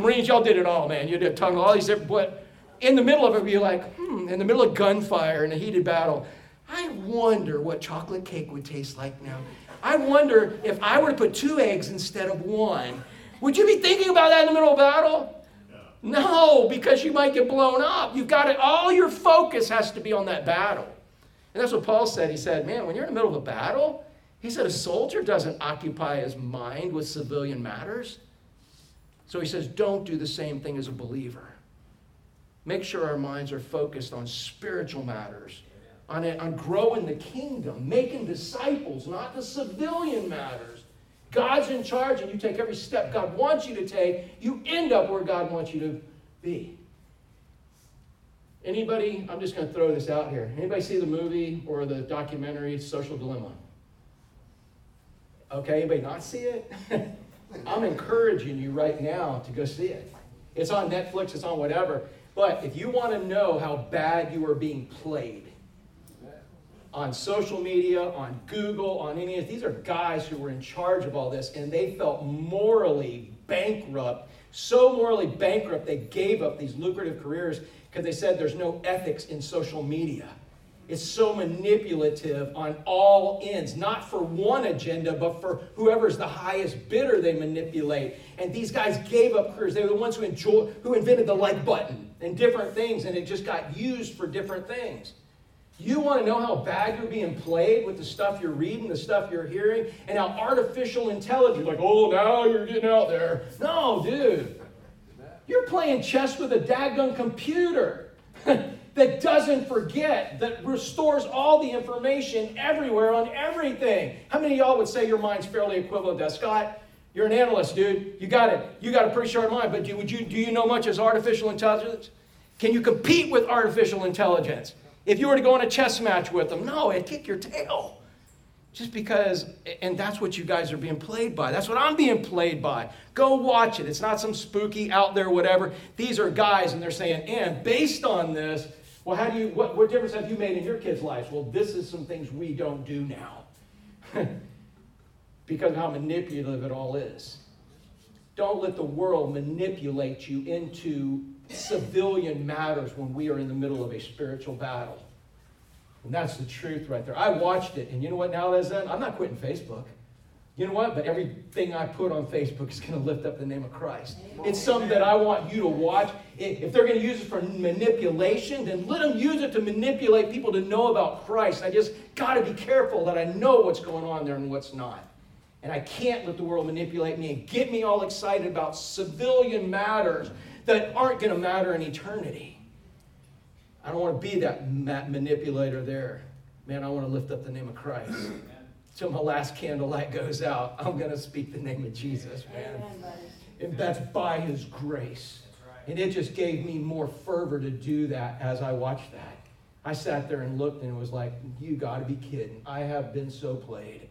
Marines, y'all did it all, man. You did tongue, all these different. But in the middle of it, you're like, in the middle of gunfire and a heated battle, I wonder what chocolate cake would taste like now. I wonder if I were to put 2 eggs instead of 1. Would you be thinking about that in the middle of battle? No, because you might get blown up. You've got it. All your focus has to be on that battle. And that's what Paul said. He said, man, when you're in the middle of a battle, he said, a soldier doesn't occupy his mind with civilian matters. So he says, don't do the same thing as a believer. Make sure our minds are focused on spiritual matters, on growing the kingdom, making disciples, not the civilian matters. God's in charge, and you take every step God wants you to take. You end up where God wants you to be. Anybody, I'm just going to throw this out here. Anybody see the movie or the documentary Social Dilemma? Okay, anybody not see it? I'm encouraging you right now to go see it. It's on Netflix, it's on whatever. But if you want to know how bad you are being played on social media, on Google, on any of these are guys who were in charge of all this, and they felt morally bankrupt, so morally bankrupt they gave up these lucrative careers because they said there's no ethics in social media. It's so manipulative on all ends, not for one agenda, but for whoever's the highest bidder they manipulate. And these guys gave up careers. They were the ones who invented the like button and different things, and it just got used for different things. You want to know how bad you're being played with the stuff you're reading, the stuff you're hearing, and how artificial intelligence, like, oh, now you're getting out there. No, dude. You're playing chess with a daggone computer that doesn't forget, that restores all the information everywhere on everything. How many of y'all would say your mind's fairly equivalent to that? Scott, you're an analyst, dude. You got it. You got a pretty sharp mind, but do you know much as artificial intelligence? Can you compete with artificial intelligence? If you were to go in a chess match with them, no, it'd kick your tail. Just because, and that's what you guys are being played by. That's what I'm being played by. Go watch it. It's not some spooky out there, whatever. These are guys, and they're saying, and based on this, well, what difference have you made in your kids' lives? Well, this is some things we don't do now. Because of how manipulative it all is. Don't let the world manipulate you into civilian matters when we are in the middle of a spiritual battle. And that's the truth right there. I watched it, and you know what, now that's done, I'm not quitting Facebook. You know what? But everything I put on Facebook is going to lift up the name of Christ. It's something that I want you to watch. If they're going to use it for manipulation, then let them use it to manipulate people to know about Christ. I just got to be careful that I know what's going on there and what's not. And I can't let the world manipulate me and get me all excited about civilian matters that aren't going to matter in eternity. I don't want to be that manipulator there. Man, I want to lift up the name of Christ. Amen. Till my last candlelight goes out, I'm going to speak the name of Jesus, man. Amen. And that's by his grace. Right. And it just gave me more fervor to do that as I watched that. I sat there and looked and it was like, you got to be kidding. I have been so played.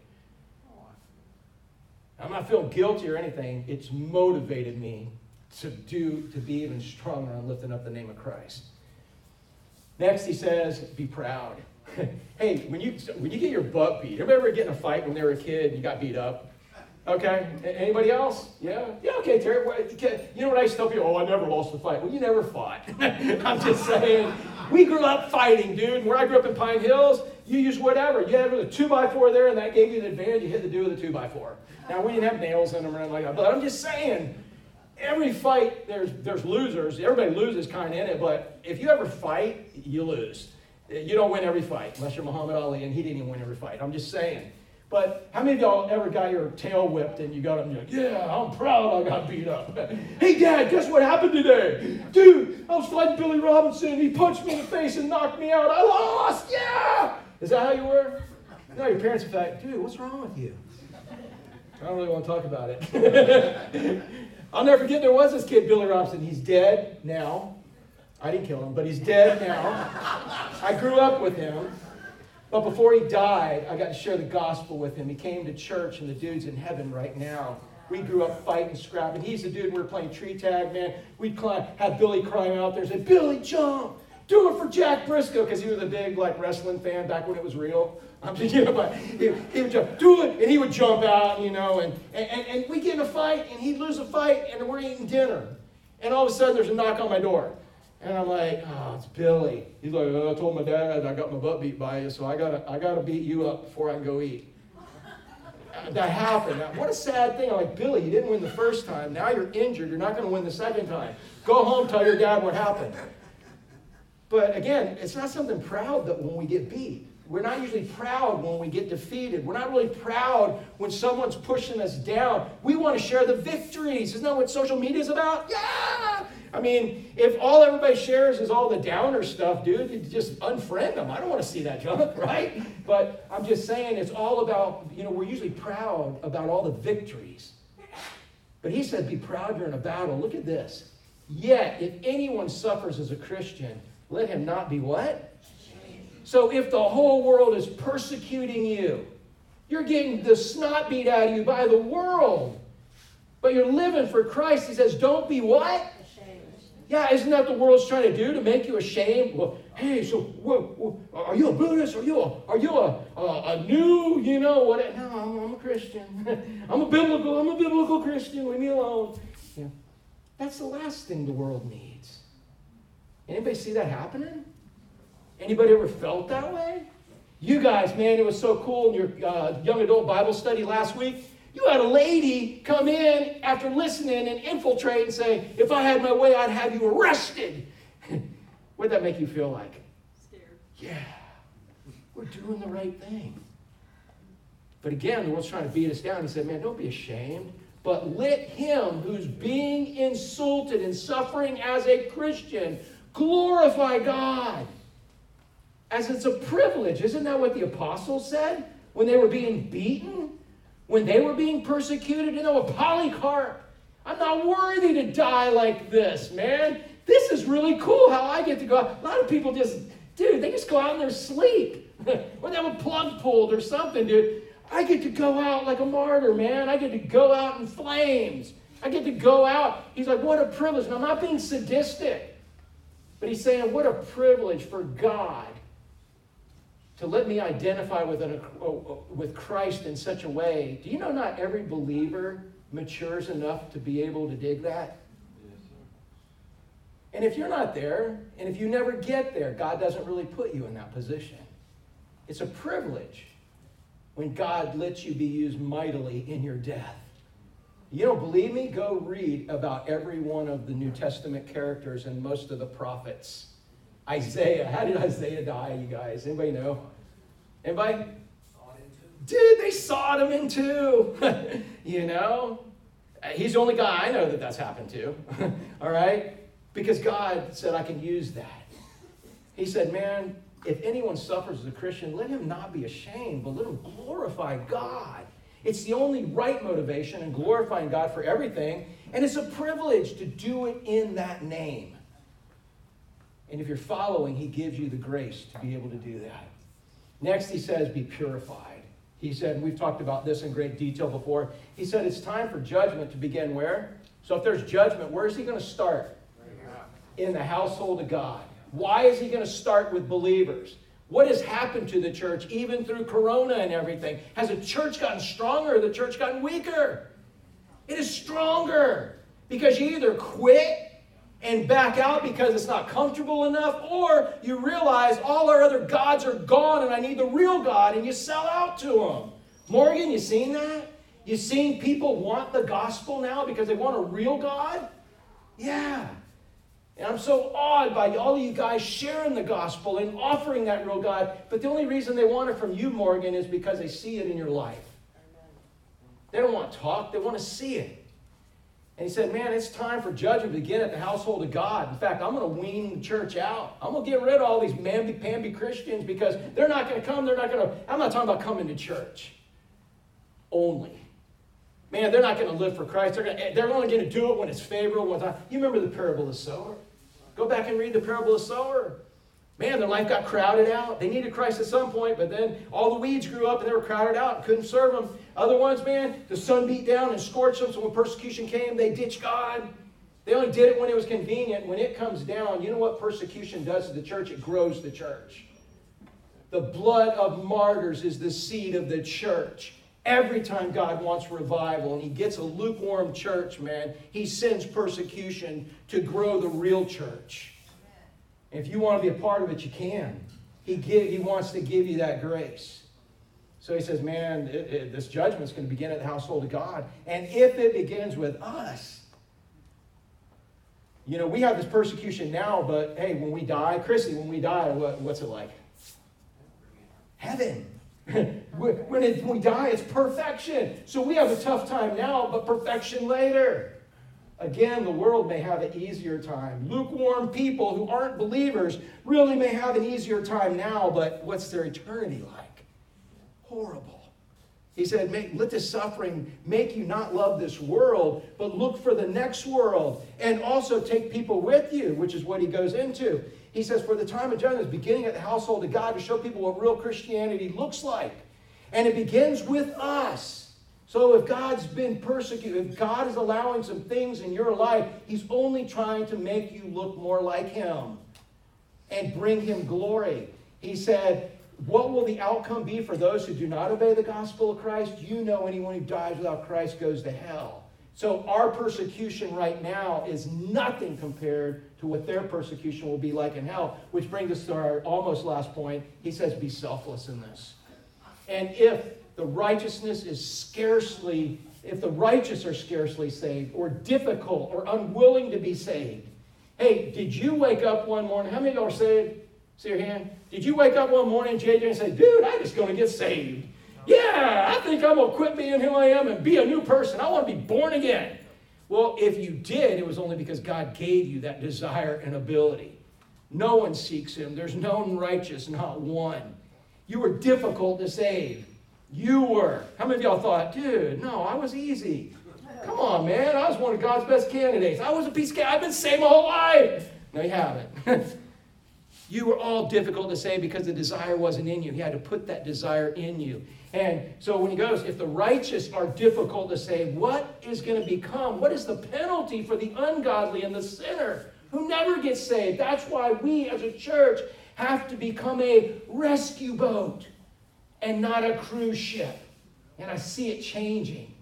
I'm not feeling guilty or anything. It's motivated me to be even stronger on lifting up the name of Christ. Next, he says, be proud. Hey, when you get your butt beat, everybody ever get in a fight when they were a kid and you got beat up? Okay, anybody else? Yeah, okay, Terry. You know what I used to tell people? Oh, I never lost the fight. Well, you never fought. I'm just saying, we grew up fighting, dude. Where I grew up in Pine Hills, you used whatever. You had a 2x4 there, and that gave you the advantage. You hit the dude with a 2x4. Now, we didn't have nails in them or anything like that, but I'm just saying, every fight, there's losers. Everybody loses kind of in it, but if you ever fight, you lose. You don't win every fight, unless you're Muhammad Ali, and he didn't even win every fight. I'm just saying. But how many of y'all ever got your tail whipped and you got up and you're like, yeah, I'm proud I got beat up. Hey, Dad, guess what happened today? Dude, I was fighting Billy Robinson. He punched me in the face and knocked me out. I lost, yeah! Is that how you were? No, your parents would be like, dude, what's wrong with you? I don't really want to talk about it. I'll never forget there was this kid, Billy Robinson. He's dead now. I didn't kill him, but he's dead now. I grew up with him. But before he died, I got to share the gospel with him. He came to church, and the dude's in heaven right now. We grew up fighting, scrapping. He's the dude we were playing tree tag, man. We'd have Billy crying out there and say, Billy, jump! Do it for Jack Briscoe, because he was a big wrestling fan back when it was real. I'm just, but he would jump, do it, and he would jump out, and we get in a fight, and he'd lose a fight, and we're eating dinner. And all of a sudden, there's a knock on my door. And I'm like, oh, it's Billy. He's like, I told my dad I got my butt beat by you, so I gotta beat you up before I can go eat. That happened. What a sad thing. I'm like, Billy, you didn't win the first time. Now you're injured. You're not going to win the second time. Go home, tell your dad what happened. But again, it's not something proud that when we get beat. We're not usually proud when we get defeated. We're not really proud when someone's pushing us down. We want to share the victories. Isn't that what social media is about? Yeah! I mean, if all everybody shares is all the downer stuff, dude, you just unfriend them. I don't want to see that junk, right? But I'm just saying it's all about, we're usually proud about all the victories. But he said, be proud you're in a battle. Look at this. Yet, if anyone suffers as a Christian, let him not be what? So if the whole world is persecuting you, you're getting the snot beat out of you by the world, but you're living for Christ. He says, don't be what? Ashamed. Yeah, isn't that the world's trying to do, to make you ashamed? Well, hey, so are you a Buddhist? Are you a new, what? No, I'm a Christian. I'm a biblical Christian. Leave me alone. Yeah. That's the last thing the world needs. Anybody see that happening? Anybody ever felt that way? You guys, man, it was so cool in your young adult Bible study last week. You had a lady come in after listening and infiltrate and say, if I had my way, I'd have you arrested. What'd that make you feel like? Scared. Yeah. We're doing the right thing. But again, the world's trying to beat us down. He said, man, don't be ashamed. But let him who's being insulted and suffering as a Christian glorify God. As it's a privilege. Isn't that what the apostles said? When they were being beaten? When they were being persecuted? Polycarp, I'm not worthy to die like this, man. This is really cool how I get to go out. A lot of people just go out in their sleep. Or they have a plug pulled or something, dude. I get to go out like a martyr, man. I get to go out in flames. I get to go out. He's like, what a privilege. And I'm not being sadistic. But he's saying, what a privilege for God to let me identify with Christ in such a way. Do you know not every believer matures enough to be able to dig that? Yes, sir. And if you're not there, and if you never get there, God doesn't really put you in that position. It's a privilege when God lets you be used mightily in your death. You don't believe me? Go read about every one of the New Testament characters and most of the prophets. Isaiah. How did Isaiah die, you guys? Anybody know? Anybody? Dude, they sawed him in two. He's the only guy I know that's happened to. All right? Because God said, I can use that. He said, man, if anyone suffers as a Christian, let him not be ashamed, but let him glorify God. It's the only right motivation in glorifying God for everything. And it's a privilege to do it in that name. And if you're following, he gives you the grace to be able to do that. Next, he says, be purified. He said, and we've talked about this in great detail before. He said, it's time for judgment to begin where? So if there's judgment, where is he going to start? In the household of God. Why is he going to start with believers? What has happened to the church, even through Corona and everything? Has the church gotten stronger or the church gotten weaker? It is stronger because you either quit and back out because it's not comfortable enough, or you realize all our other gods are gone and I need the real God, and you sell out to him. Morgan, you seen that? You seen people want the gospel now because they want a real God? Yeah. And I'm so awed by all of you guys sharing the gospel and offering that real God, but the only reason they want it from you, Morgan, is because they see it in your life. They don't want talk, they want to see it. And he said, man, it's time for judgment to begin at the household of God. In fact, I'm going to wean the church out. I'm going to get rid of all these mamby-pamby Christians because they're not going to come. I'm not talking about coming to church only. Man, they're not going to live for Christ. They're only going to do it when it's favorable. You remember the parable of the sower? Go back and read the parable of the sower. Man, their life got crowded out. They needed Christ at some point, but then all the weeds grew up and they were crowded out and couldn't serve them. Other ones, man, the sun beat down and scorched them, so when persecution came, they ditched God. They only did it when it was convenient. When it comes down, you know what persecution does to the church? It grows the church. The blood of martyrs is the seed of the church. Every time God wants revival and he gets a lukewarm church, man, he sends persecution to grow the real church. If you want to be a part of it, you can. He wants to give you that grace. So he says, man, this judgment's going to begin at the household of God. And if it begins with us, you know, we have this persecution now, but hey, when we die, Christy, when we die, what's it like? Heaven. When we die, it's perfection. So we have a tough time now, but perfection later. Again, the world may have an easier time. Lukewarm people who aren't believers really may have an easier time now, but what's their eternity like? Horrible. He said, let this suffering make you not love this world, but look for the next world, and also take people with you, which is what he goes into. He says, for the time of judgment is beginning at the household of God, to show people what real Christianity looks like. And it begins with us. So if God's been persecuted, if God is allowing some things in your life, he's only trying to make you look more like him and bring him glory. He said, what will the outcome be for those who do not obey the gospel of Christ? You know, anyone who dies without Christ goes to hell. So our persecution right now is nothing compared to what their persecution will be like in hell, which brings us to our almost last point. He says, be selfless in this. And if the righteous are scarcely saved, or difficult, or unwilling to be saved. Hey, did you wake up one morning? How many of y'all are saved? See your hand? Did you wake up one morning, JJ, and say, dude, I'm just going to get saved. Yeah, I think I'm going to quit being who I am and be a new person. I want to be born again. Well, if you did, it was only because God gave you that desire and ability. No one seeks him. There's none righteous, not one. You were difficult to save. You were. How many of y'all thought, dude, no, I was easy. Come on, man. I was one of God's best candidates. I was a piece of cake. I've been saved my whole life. No, you haven't. You were all difficult to say because the desire wasn't in you. He had to put that desire in you. And so when he goes, if the righteous are difficult to say, what is the penalty for the ungodly and the sinner who never gets saved? That's why we as a church have to become a rescue boat and not a cruise ship. And I see it changing.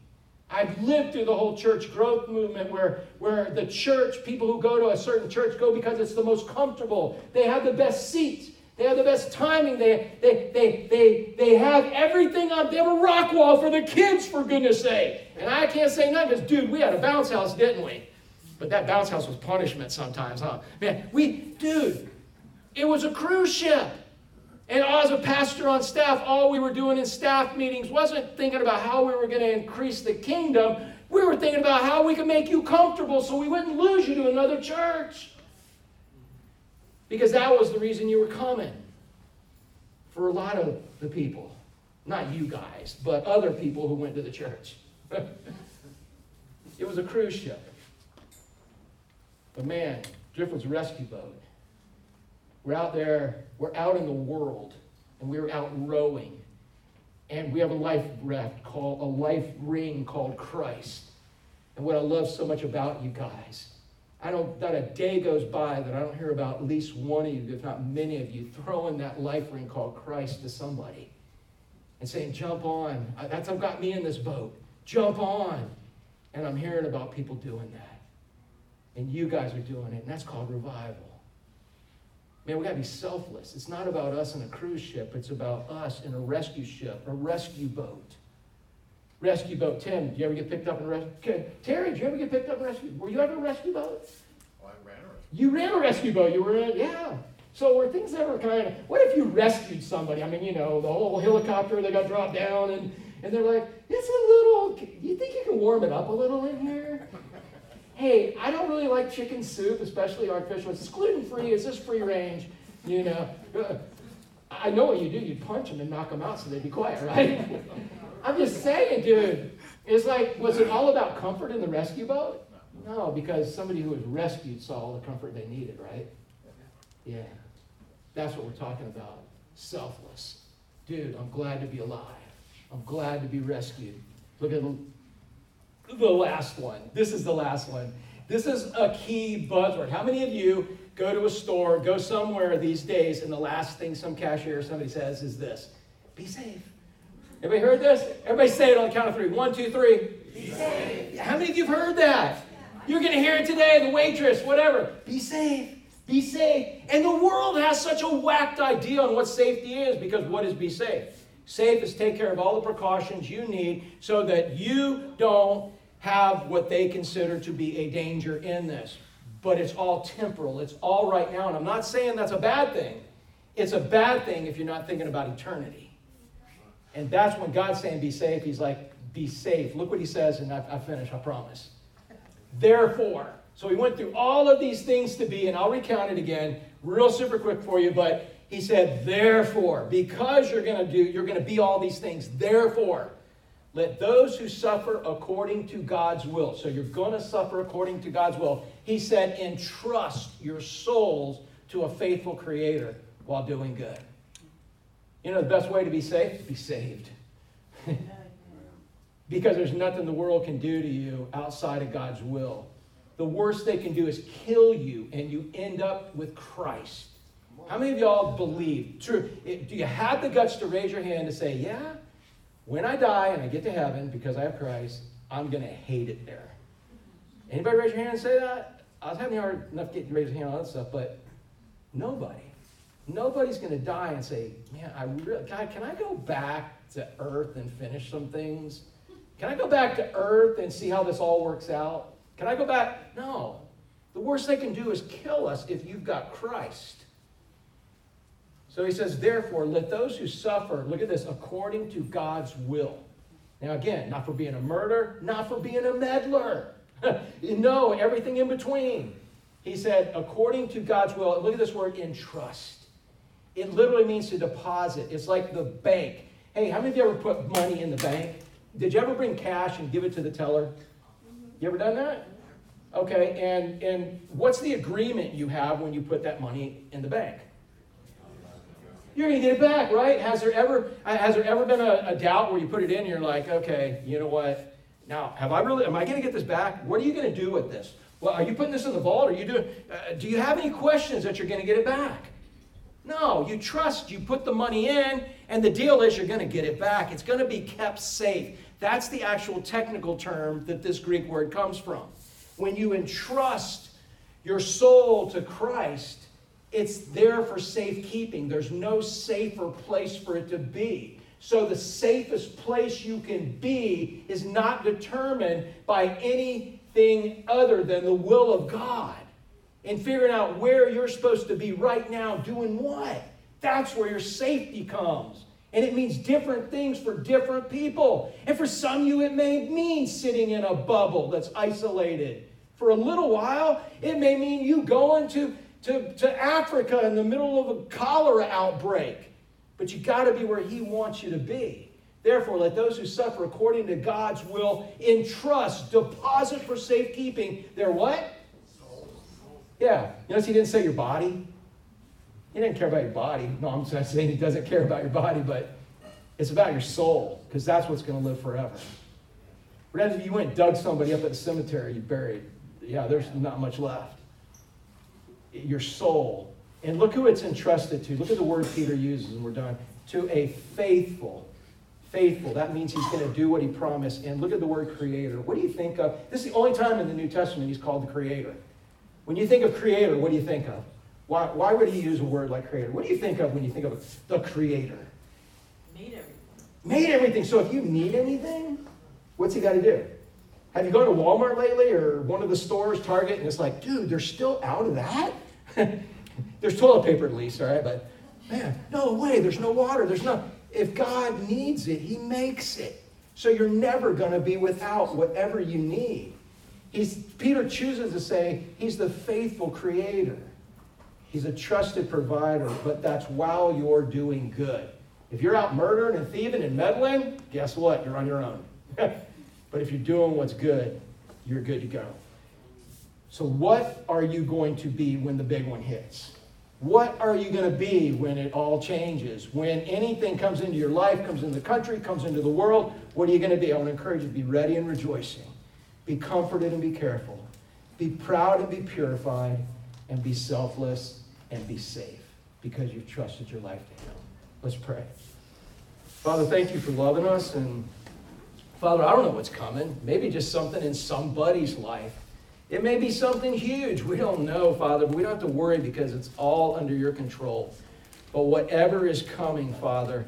I've lived through the whole church growth movement where the church, people who go to a certain church go because it's the most comfortable. They have the best seats. They have the best timing. They have everything up. They have a rock wall for the kids, for goodness sake. And I can't say nothing because, dude, we had a bounce house, didn't we? But that bounce house was punishment sometimes, huh? Man, it was a cruise ship. And as a pastor on staff, all we were doing in staff meetings wasn't thinking about how we were going to increase the kingdom. We were thinking about how we could make you comfortable so we wouldn't lose you to another church. Because that was the reason you were coming. For a lot of the people. Not you guys, but other people who went to the church. It was a cruise ship. But man, Driftwood's a rescue boat. We're out there, we're out in the world, and we're out rowing. And we have a life ring called Christ. And what I love so much about you guys, not a day goes by that I don't hear about at least one of you, if not many of you, throwing that life ring called Christ to somebody and saying, jump on. That's what got me in this boat. Jump on. And I'm hearing about people doing that. And you guys are doing it, and that's called revival. Man, we gotta be selfless. It's not about us in a cruise ship. It's about us in a rescue ship, a rescue boat. Rescue boat. Tim, did you ever get picked up in a rescue? Okay. Terry, did you ever get picked up in a rescue? Were you ever in a rescue boat? Well, I ran a rescue boat. You ran a rescue boat. You were in, yeah. So were things ever kind of? What if you rescued somebody? I mean, you know, the whole helicopter. They got dropped down, and they're like, it's a little. You think you can warm it up a little in here? Hey, I don't really like chicken soup, especially artificial. Is this gluten-free? Is this free range? You know, I know what you do. You punch them and knock them out so they'd be quiet, right? I'm just saying, dude. It's like, was it all about comfort in the rescue boat? No, because somebody who was rescued saw all the comfort they needed, right? Yeah. That's what we're talking about. Selfless. Dude, I'm glad to be alive. I'm glad to be rescued. Look at the last one. This is the last one. This is a key buzzword. How many of you go to a store, go somewhere these days, and the last thing some cashier or somebody says is this? Be safe. Everybody heard this? Everybody say it on the count of three. 1, 2, 3. Be safe. How many of you have heard that? You're going to hear it today, the waitress, whatever. Be safe. Be safe. And the world has such a whacked idea on what safety is, because what is be safe? Safe is take care of all the precautions you need so that you don't have what they consider to be a danger in this. But it's all temporal. It's all right now. And I'm not saying that's a bad thing. It's a bad thing if you're not thinking about eternity. And that's when God's saying be safe. He's like, be safe. Look what he says, and I finish, I promise. Therefore. So he went through all of these things to be, and I'll recount it again real super quick for you, but he said, therefore, because you're going to be all these things, therefore, let those who suffer according to God's will. So you're going to suffer according to God's will. He said, entrust your souls to a faithful creator while doing good. You know the best way to be safe? Be saved. Because there's nothing the world can do to you outside of God's will. The worst they can do is kill you, and you end up with Christ. How many of y'all believe? True. Do you have the guts to raise your hand and say, yeah, when I die and I get to heaven because I have Christ, I'm going to hate it there? Anybody raise your hand and say that? I was having a hard enough getting to raise your hand on that stuff, but nobody. Nobody's going to die and say, man, God, can I go back to earth and finish some things? Can I go back to earth and see how this all works out? Can I go back? No. The worst they can do is kill us if you've got Christ. So he says, therefore, let those who suffer, look at this, according to God's will. Now again, not for being a murderer, not for being a meddler. No, everything in between. He said, according to God's will. And look at this word, entrust. It literally means to deposit. It's like the bank. Hey, how many of you ever put money in the bank? Did you ever bring cash and give it to the teller? You ever done that? Okay, and what's the agreement you have when you put that money in the bank? You're going to get it back, right? Has there ever been a doubt where you put it in and you're like, okay, you know what? Now, am I going to get this back? What are you going to do with this? Well, are you putting this in the vault? Do you have any questions that you're going to get it back? No, you trust. You put the money in, and the deal is you're going to get it back. It's going to be kept safe. That's the actual technical term that this Greek word comes from. When you entrust your soul to Christ, it's there for safekeeping. There's no safer place for it to be. So the safest place you can be is not determined by anything other than the will of God. And figuring out where you're supposed to be right now doing what. That's where your safety comes. And it means different things for different people. And for some of you, it may mean sitting in a bubble that's isolated. For a little while, it may mean you going to Africa in the middle of a cholera outbreak. But you got to be where he wants you to be. Therefore, let those who suffer according to God's will entrust, deposit for safekeeping their what? Yeah. You notice he didn't say your body. He didn't care about your body. No, I'm not saying he doesn't care about your body, but it's about your soul, because that's what's going to live forever. Rather, if you went and dug somebody up at the cemetery, you buried. Yeah, there's not much left. Your soul. And look who it's entrusted to. Look at the word Peter uses, and we're done. To a faithful. Faithful. That means he's going to do what he promised. And look at the word creator. What do you think of? This is the only time in the New Testament he's called the creator. When you think of creator, what do you think of? Why would he use a word like creator? What do you think of when you think of the creator? Made everything. Made everything. So if you need anything, what's he got to do? Have you gone to Walmart lately or one of the stores, Target, and it's like, dude, they're still out of that? There's toilet paper at least, all right? But man, no way. There's no water. There's no. If God needs it, he makes it. So you're never going to be without whatever you need. Peter chooses to say he's the faithful creator. He's a trusted provider, but that's while you're doing good. If you're out murdering and thieving and meddling, guess what? You're on your own. But if you're doing what's good, you're good to go. So what are you going to be when the big one hits? What are you going to be when it all changes? When anything comes into your life, comes into the country, comes into the world, what are you going to be? I want to encourage you to be ready and rejoicing. Be comforted and be careful. Be proud and be purified, and be selfless and be safe because you've trusted your life to him. Let's pray. Father, thank you for loving us. And Father, I don't know what's coming. Maybe just something in somebody's life It may be something huge. We don't know, Father, but we don't have to worry because it's all under your control. But whatever is coming, Father,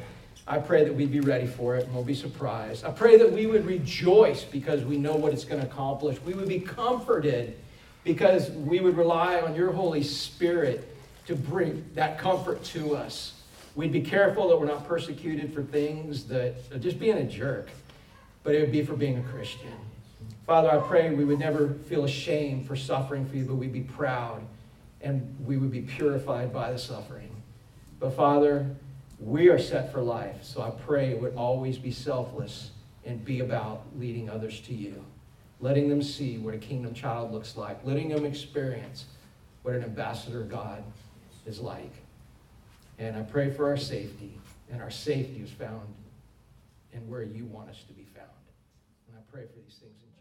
I pray that we'd be ready for it and we'll be surprised. I pray that we would rejoice because we know what it's going to accomplish. We would be comforted because we would rely on your Holy Spirit to bring that comfort to us. We'd be careful that we're not persecuted for things that are just being a jerk, but it would be for being a Christian. Father, I pray we would never feel ashamed for suffering for you, but we'd be proud and we would be purified by the suffering. But Father, we are set for life, so I pray it would always be selfless and be about leading others to you, letting them see what a kingdom child looks like, letting them experience what an ambassador of God is like. And I pray for our safety, and our safety is found in where you want us to be found. And I pray for these things in